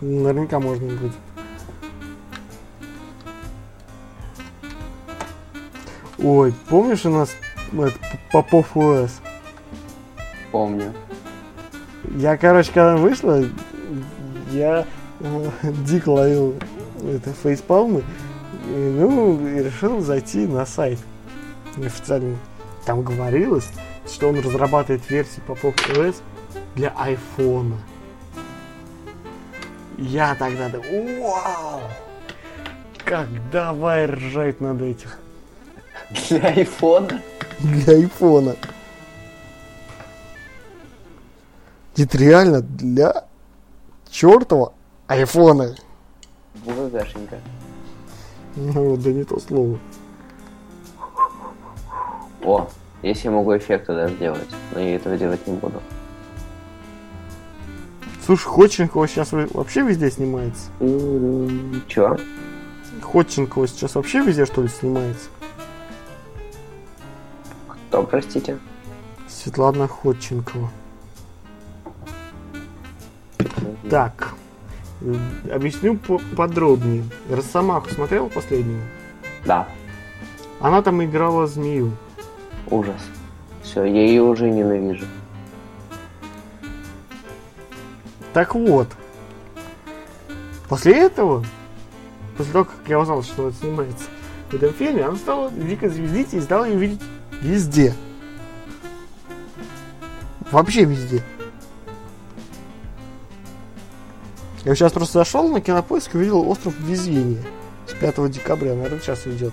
Наверняка можно будет. Ой, помнишь у нас Попов ОС? Помню. Я, короче, когда вышла, я дико ловил это фейспалмы. Ну, и решил зайти на сайт официально. Там говорилось, что он разрабатывает версию Popov OS для iPhone. Я тогда думаю, вау! Как давай ржать над этих. Для айфона? Для айфона. Это реально для чертова айфона. Благодаршенька. Ну, да не то слово. О, если я могу эффект туда сделать, но я этого делать не буду. Слушай, Ходченкова сейчас вообще везде снимается? Чё? Ходченкова сейчас вообще везде, что ли, снимается? Кто, простите? Светлана Ходченкова. Так. Объясню подробнее. Росомаху смотрел последнюю? Да. Она там играла змею. Ужас. Все, я ее уже ненавижу. Так вот. После этого, после того, как я узнал, что она снимается в этом фильме, она стала дико звездить и стала ее видеть везде. Вообще везде. Я сейчас просто зашел на Кинопоиск и увидел «Остров везения». 5 декабря, наверное, сейчас идет.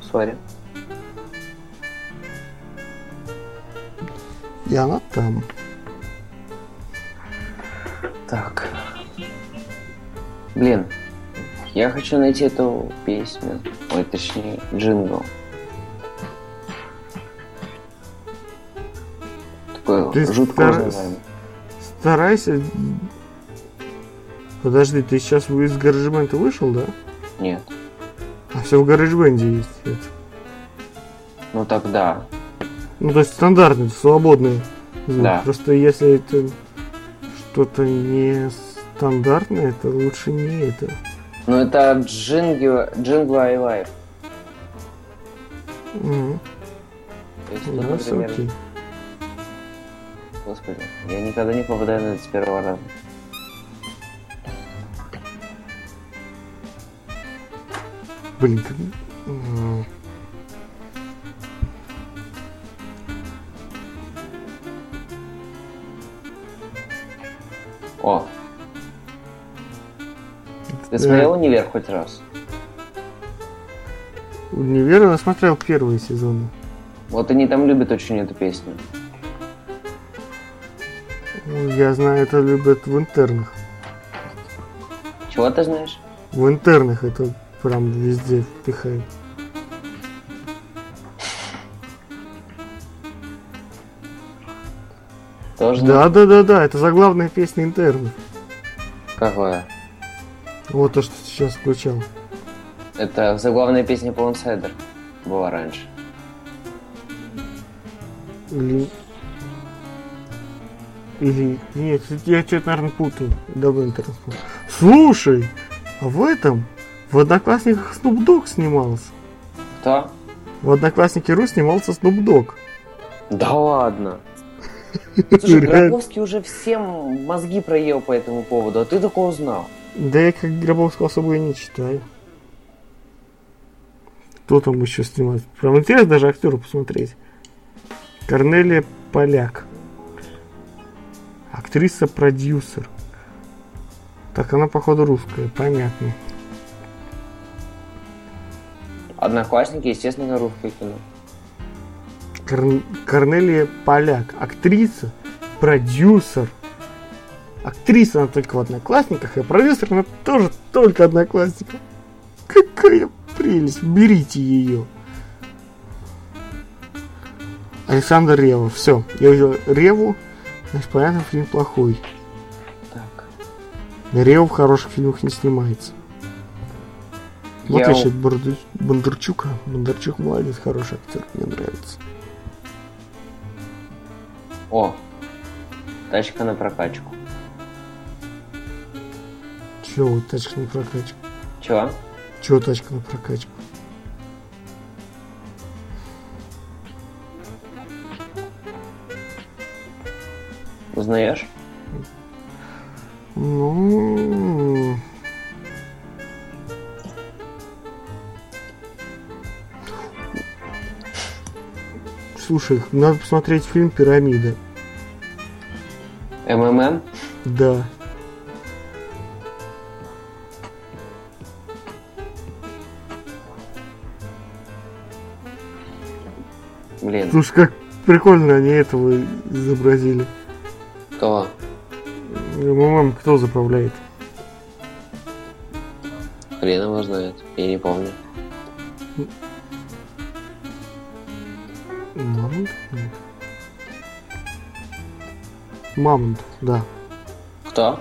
Сори. И она там. Так. Блин, я хочу найти эту песню. Ой, точнее, джингл. Такой жутко называемый. Старайся. Подожди, ты сейчас из GarageBand вышел, да? Нет. А все в GarageBand есть. Это. Ну тогда. Ну то есть стандартный, свободный звук. Да. Просто если это что-то не стандартное, это лучше не это. Ну это джингла и лайф. Угу. То есть, да, все например... окей. Господи, я никогда не попадаю на это с первого раза. Блин, как... О! Ты смотрел «Универ» хоть раз? «Универ» я смотрел первые сезоны. Вот они там любят очень эту песню. Я знаю, это любят в интернах. Чего ты знаешь? В интернах это... Прям везде впихает. Тоже? Да, это заглавная песня интерна. Какая? Вот то, что ты сейчас включал. Это заглавная песня Pink Floyd была раньше. Или... Нет, я что-то, наверное, путаю. Давай интернет. Слушай, а в этом... В «Одноклассниках» Snoop Dogg снимался. Кто? В «Одноклассники.ру» снимался Snoop Dogg. Да ладно. Слушай, Гробовский уже всем мозги проел по этому поводу, а ты такого знал. Да я как Гробовского особо и не читаю. Кто там еще снимает? Прям интересно даже актеру посмотреть. Корнелия Поляк. Актриса-продюсер. Так, она, походу, русская, понятно. «Одноклассники», естественно, на русское кино. Корнелия Поляк. Актриса, продюсер. Актриса она только в «Одноклассниках», а продюсер она тоже только «Одноклассниках». Какая прелесть. Берите ее. Александр Реву. Все. Я увидел Реву. Значит, понятно, фильм плохой. Так. Реву в хороших фильмах не снимается. Вот я еще Бондарчука. Бондарчук молодец, хороший актер, мне нравится. О, тачка на прокачку. Чего тачка на прокачку? Чего? Чего тачка на прокачку? Узнаешь? Ну... Слушай, надо посмотреть фильм «Пирамида». МММ? Да. Блин. Слушай, как прикольно они этого изобразили. Кто? МММ кто заправляет? Хрен его знает, я не помню. Мамонт? Нет. Мамонт, да. Кто?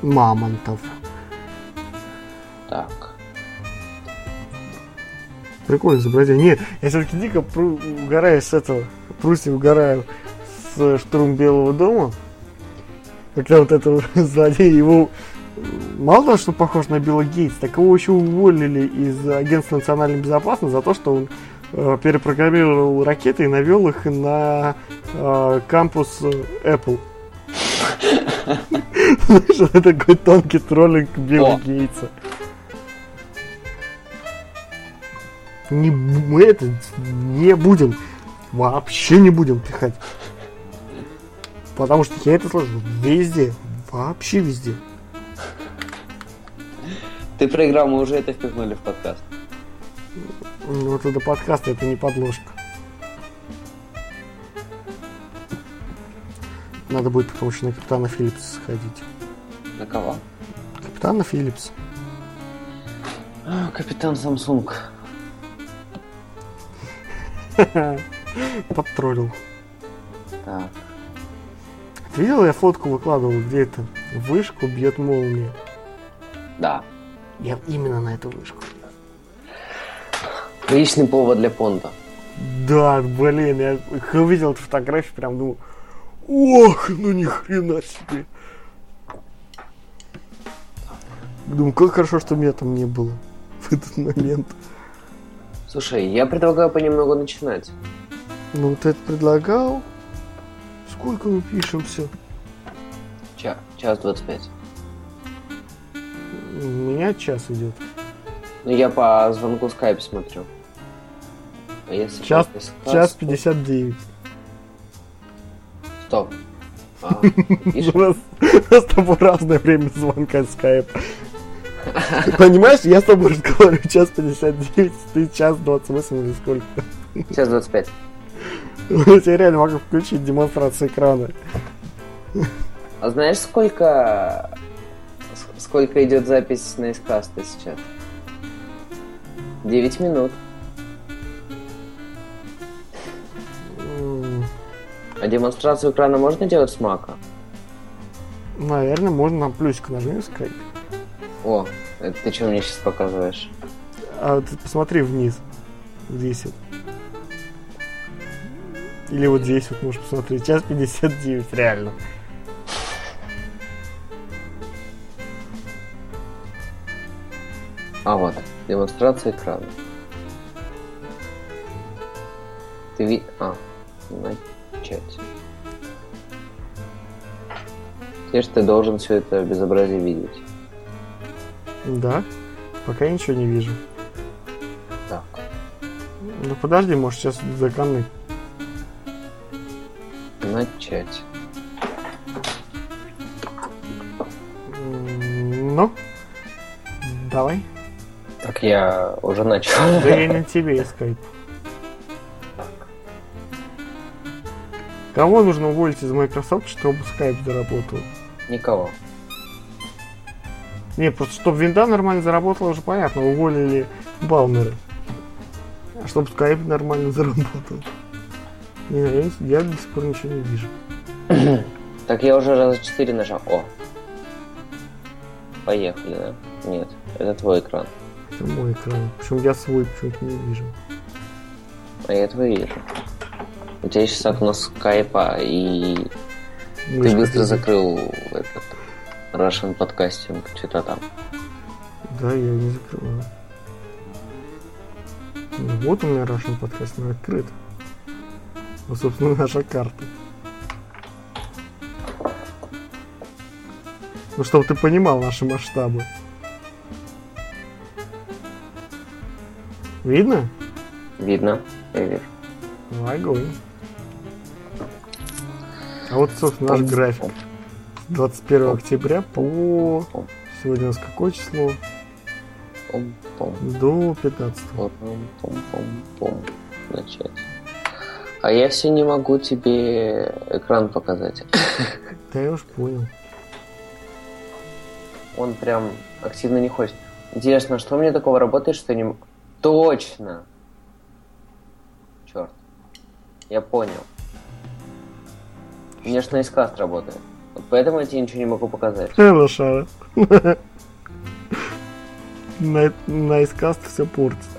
Мамонтов. Так. Прикольно изобразил. Нет, я все-таки дико угораю с этого. Просто угораю с «Штурм Белого дома». Когда вот этого злодея его... Мало того, что похож на Билла Гейтса, так его еще уволили из Агентства национальной безопасности за то, что он перепрограммировал ракеты и навел их на кампус Apple. Слышал, это такой тонкий троллинг Билла Гейтса. Мы это не будем, вообще не будем пихать. Потому что я это слышал везде. Вообще везде. Ты проиграл, мы уже это впихнули в подкаст. Вот это подкаст, это не подложка. Надо будет потом еще на Капитана Филлипса сходить. На кого? Капитана Филлипса. Капитан Самсунг. Подтроллил. Так. Видел, я фотку выкладывал, где это? Вышку бьет молния. Да. Я именно на эту вышку. Отличный повод для понта. Да, блин, я увидел эту фотографию, прям думал, ох, ну ни хрена себе. Думаю, как хорошо, что меня там не было в этот момент. Слушай, я предлагаю понемногу начинать. Ну, ты это предлагал? Сколько мы пишемся? Час 25. У меня час идет. Ну, я по звонку Skype смотрю. А если час 59. Стоп. У нас с тобой разное время звонка Skype. Понимаешь, я с тобой разговариваю час 59, ты час 28 или сколько? Час 25. Я тебе реально могу включить демонстрацию экрана. А знаешь, сколько идет запись на Icecast сейчас? 9 минут. А демонстрацию экрана можно делать с Мака? Наверное, можно, нам плюсик нажми в Skype. О, это ты что мне сейчас показываешь? А ты посмотри вниз. Здесь это. Или вот здесь вот можешь посмотреть. Час 59, реально. А вот, демонстрация экрана. Начать. Теперь ты должен все это безобразие видеть. Да? Пока я ничего не вижу. Так. Ну подожди, может сейчас заканы. Начать. Ну? Давай. Так я уже начал. Да я не тебе, Скайп. Кого нужно уволить из Microsoft, чтобы Skype заработал? Никого. Не, просто чтобы винда нормально заработала, уже понятно, уволили Балмера. А чтобы Skype нормально заработал. Не, я до сих пор ничего не вижу. Так я уже раза 4 нажал. О! Поехали, да? Нет, это твой экран. Это мой экран. Причем я свой почему-то не вижу. А я твой вижу. У тебя сейчас окно Скайпа, и мышка ты быстро закрыл этот Russian Podcasting, что-то там. Да, я не закрывал. Ну, вот у меня Russian Podcasting открыт. Вот, собственно, наша карта. Ну, чтобы ты понимал наши масштабы. Видно? Видно. Я вижу. Ну, огонь. А вот, собственно, наш график. 21 октября по... Сегодня у нас какое число? До 15-го. Начать. А я все не могу тебе экран показать. Да я уж понял. Он прям активно не хочет. Интересно, что у меня такого работает, что не... Точно! Черт. Я понял. У меня же на Icecast работает. Вот поэтому я тебе ничего не могу показать. Лошара. На Icecast все портится.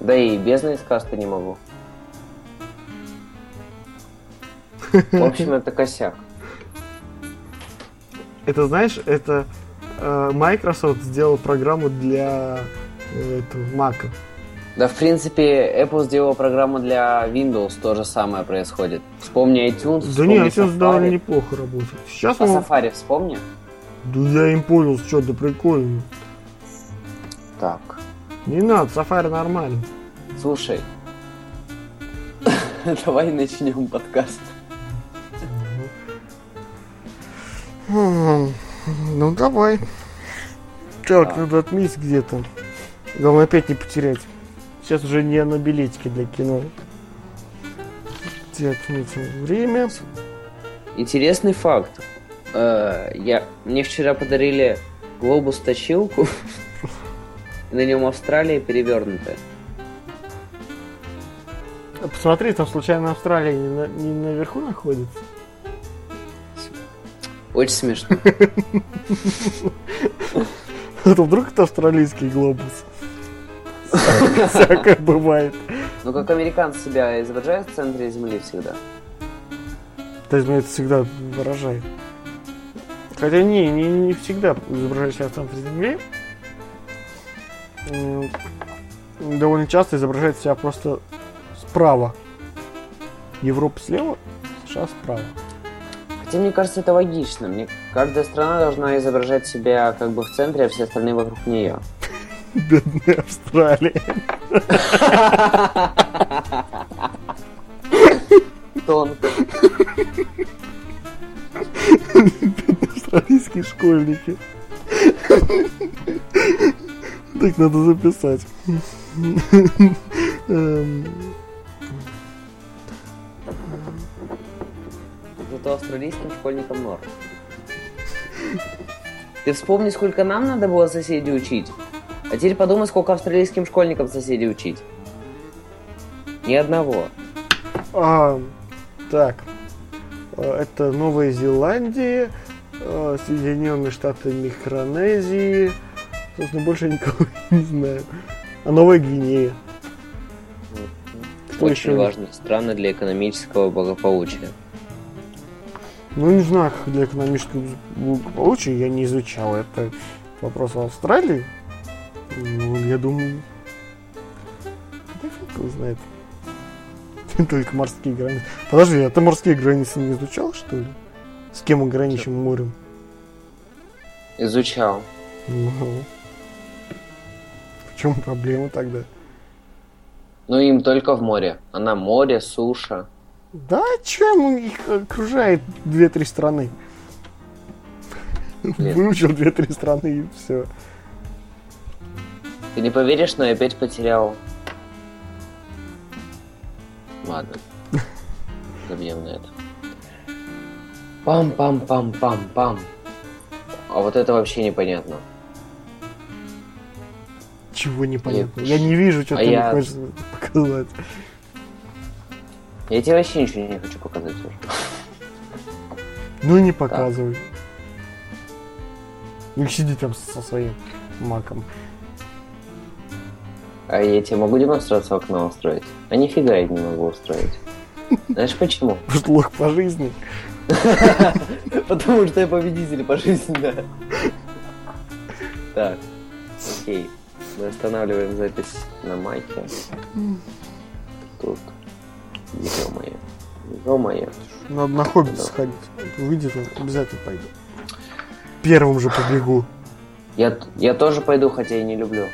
Да и без Icecast не могу. В общем, это косяк. Это, знаешь, это Microsoft сделал программу для Mac. Да, в принципе, Apple сделала программу для Windows, то же самое происходит. Вспомни iTunes, да вспомни нет, iTunes Safari. Довольно неплохо работает. Сейчас Safari вспомни. Да я им понял, что да прикольно. Так. Не надо, Safari нормально. Слушай, Давай начнем подкаст. Ну, давай. Так, надо отметить где-то. Главное, опять не потерять. Сейчас уже не на билетике для кино. Где отметим время? Интересный факт. Мне вчера подарили глобус-точилку. На нем Австралия перевернутая. Посмотри, там случайно Австралия не наверху находится? Очень смешно. А то вдруг это австралийский глобус. Всякое бывает. Ну как американцы себя изображают в центре Земли всегда. То есть, это всегда выражает. Хотя не всегда изображают себя в центре Земли. Довольно часто изображает себя просто справа. Европа слева, США справа. Хотя, мне кажется, это логично. Каждая страна должна изображать себя как бы в центре, а все остальные вокруг нее. Бедная Австралия. Тонко. Бедные австралийские школьники. Так надо записать. Зато австралийским школьникам норм. Ты вспомни, сколько нам надо было соседей учить. А теперь подумай, сколько австралийским школьникам соседей учить. Ни одного. Так. Это Новая Зеландия, Соединенные Штаты Микронезии. Собственно, больше никого не знаю. А Новая Гвинея. Что очень еще важная страна для экономического благополучия. Ну, не знаю, как для экономического благополучия, я не изучал. Это вопрос в Австралии. Ну, я думаю... Да фиг его знает. Только морские границы. Подожди, а ты морские границы не изучал, что ли? С кем ограничим морем? Изучал. Ну, в чем проблема тогда? Ну, им только в море. А на море, суша. Да, чем их окружает 2-3 страны? Выучил 2-3 страны и все. Ты не поверишь, но я опять потерял. Ладно. Забьем на это. Пам-пам-пам-пам-пам. А вот это вообще непонятно. Чего непонятно? Я не вижу, что ты мне хочешь показать. Я тебе вообще ничего не хочу показать уже. Ну и не показывай. Так. Ну сиди там со своим маком. А я тебе могу демонстрацию окна устроить? А нифига я не могу устроить. Знаешь почему? Потому что лох по жизни. Потому что я победитель по жизни, да. Так, окей. Мы останавливаем запись на майке. Тут. Ё-моё. Надо на Хоббит сходить. Выйдет, обязательно пойду. Первым же побегу. Я тоже пойду, хотя и не люблю.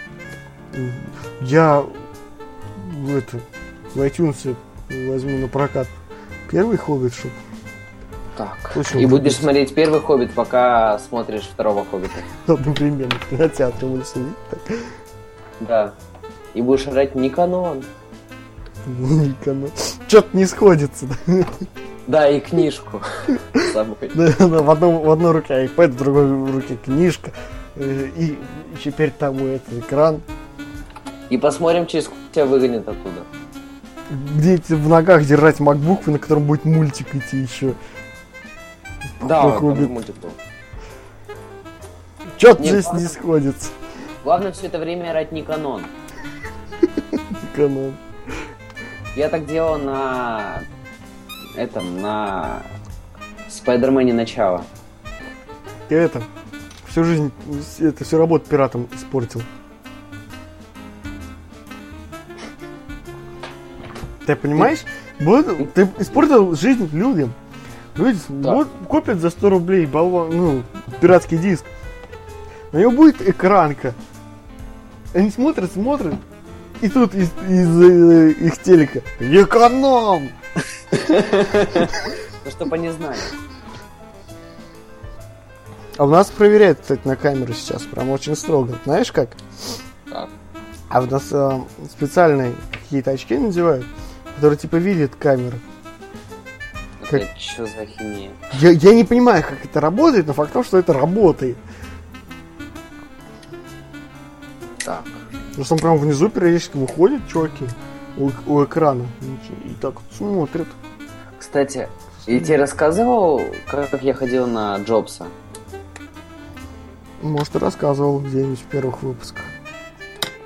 Я в iTunes возьму на прокат первый Хоббит, чтобы... Так. И будешь смотреть первый Хоббит, пока смотришь второго Хоббита. Одновременно. В кинотеатре будешь сидеть. Да. И будешь орать Никанон. Никанон. Что-то не сходится. Да, и книжку с собой. В одной руке iPad, в другой руке книжка. И теперь там этот экран. И посмотрим, через сколько тебя выгонят оттуда. Где в ногах держать MacBook, на котором будет мультик идти еще. Да, вот мультик был. Чё-то здесь главное, не сходится. Главное все это время орать Никанон. Никанон. Я так делал на Спайдермене начало. Ты всю жизнь, всю работу пиратом испортил. Ты понимаешь? Ты испортил жизнь людям. Люди купят за 100 рублей пиратский диск. На него будет экранка. Они смотрят, И тут из их телека: «Эконом!» Ну, чтобы они знали. А у нас проверяют, кстати, на камеру сейчас. Прям очень строго. Знаешь как? Как? А в нас специальные какие-то очки надевают, которые типа видят камеру. Как... Это что за химия? Я не понимаю, как это работает, но факт в том, что это работает. Так. Потому что он прям внизу периодически выходит, чуваки, у экрана. И так вот смотрят. Кстати, я тебе рассказывал, как я ходил на Джобса? Может, и рассказывал где-нибудь в первых выпусках.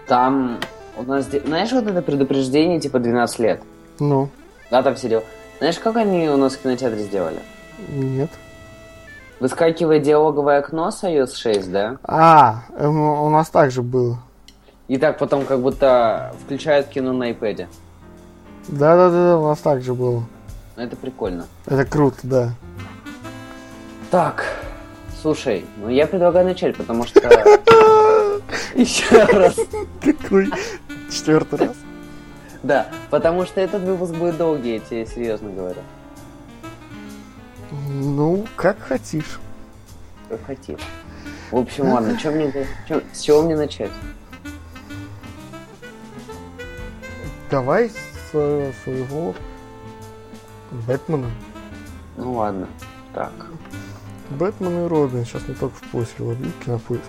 Там у нас... Знаешь, вот это предупреждение типа 12 лет? Ну. Да, там все дела. Знаешь, как они у нас в кинотеатре сделали? Нет. Выскакивает диалоговое окно с iOS 6, да? А, у нас так же было. И так потом как будто включают кино на iPad. Да, у нас так же было. Это прикольно. Это круто, да. Так, слушай, ну я предлагаю начать, потому что... Еще раз. Какой? Четвертый раз? Да, потому что этот выпуск будет долгий, я тебе серьезно говорю. Ну, как хотишь. Как хотишь. В общем, ладно, с чего мне начать? Давай с своего Бэтмена. Ну ладно, так. Бэтмен и Робин сейчас не только в поиске, вот кинопоиск.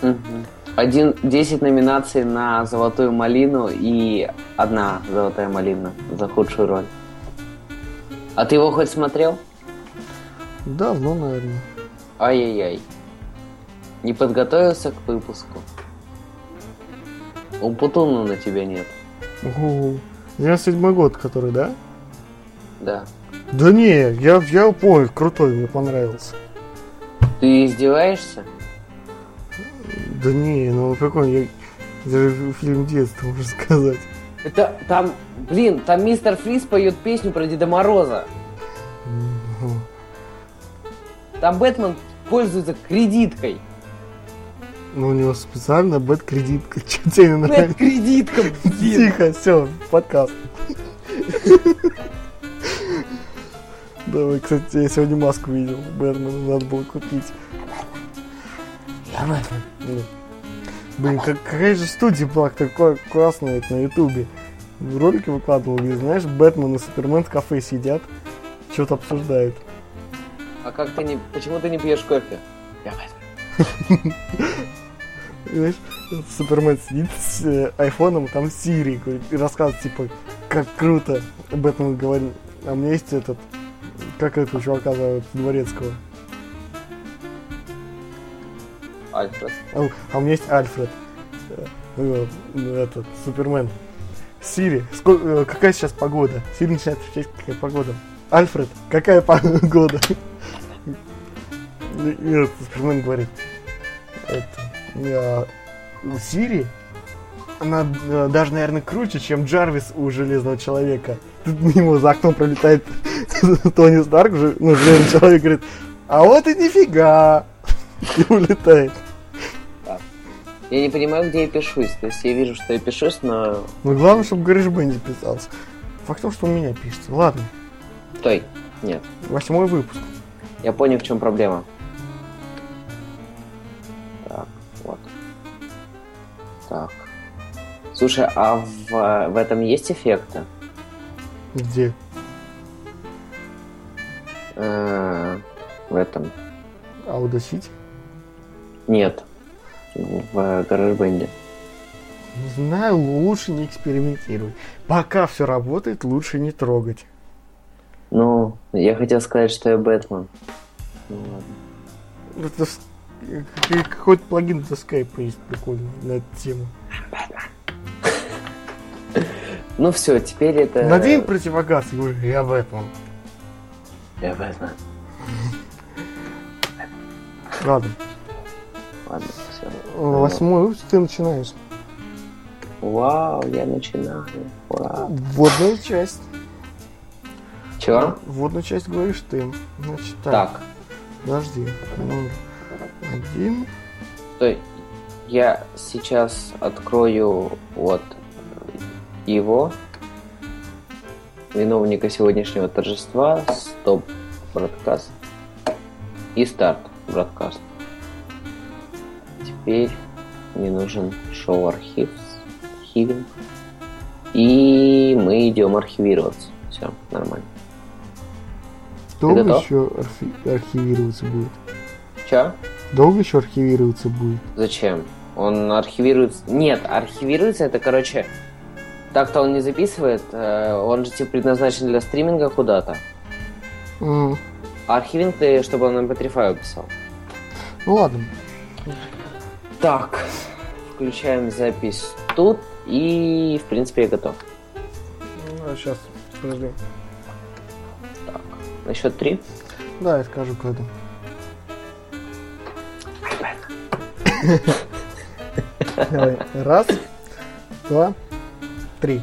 Угу. 10 номинаций на «Золотую малину» и одна «Золотая малина» за худшую роль. А ты его хоть смотрел? Давно, наверное. Ай-яй-яй. Не подготовился к выпуску? Умпутуна на тебя нет. Ого. 97-й год, который, да? Да. Да не, я понял, крутой, мне понравился. Ты издеваешься? Да не, ну прикольно, я даже фильм детства, можно сказать. Это там, блин, там мистер Фриз поет песню про Деда Мороза. Там Бэтмен пользуется кредиткой. Ну у него специально бэт-кредитка. Че тебе не нравится? Бэт-кредитка, блин. Тихо, все, подкаст. Давай, кстати, я сегодня маску видел. Бэтмен надо было купить. Блин, какая же студия была такая классная, это на Ютубе. Ролики выкладывал, где, знаешь, Бэтмен и Супермен в кафе сидят, что-то обсуждают. А как ты не... Почему ты не пьешь кофе? Я Бэтмен. Знаешь, Супермен сидит с айфоном, там Сири, и рассказывает, типа, как круто. Бэтмен говорит, а у меня есть этот... Как этого чувака зовут, Дворецкого? Альфред. А у меня есть Альфред. Этот, Супермен. Сири, какая сейчас погода? Сири начинает отвечать, какая погода. Альфред, какая погода? И Супермен говорит. Сири, она даже, наверное, круче, чем Джарвис у Железного Человека. Тут мимо за окном пролетает Тони Старк, ну, Железный Человек, говорит, а вот и нифига. И улетает. Да. Я не понимаю, где я пишусь. То есть я вижу, что я пишусь, но... Ну, главное, чтобы GarageBand писался. Факт в том, что у меня пишется. Ладно. Стой. Нет. 8-й выпуск. Я понял, в чем проблема. Так, вот. Так. Слушай, а в этом есть эффекты? Где? В этом. Аудосити? Нет. В GarageBand. Не знаю, лучше не экспериментировать. Пока все работает, лучше не трогать. Ну, я хотел сказать, что я Бэтмен. Ну ладно. Это какой-то плагин для Skype есть прикольный на эту тему. Ну все, теперь это... Надень противогаз, я говорю, я Бэтмен. Я Бэтмен. Ладно, все. 8-й выпуск, ты начинаешь. Вау, я начинаю. Ура. Вводную часть. Чего? Вводную часть говоришь ты. Значит, так. Подожди. 1. Стой. Я сейчас открою вот его, виновника сегодняшнего торжества, стоп, бродкаст и старт, бродкаст. Теперь мне нужен шоу-архив, хивинг, и мы идем архивироваться. Все, нормально. Долго еще архивироваться будет? Че? Долго еще архивироваться будет? Зачем? Он архивируется... Нет, архивируется это, короче... Так-то он не записывает, он же типа предназначен для стриминга куда-то. А архивинг ты, чтобы он MP3 файл писал. Ну ладно. Так, включаем запись тут, и в принципе я готов. Ну, а сейчас, подожди. Так, на счет 3? Да, я скажу когда. Давай, раз, два... 3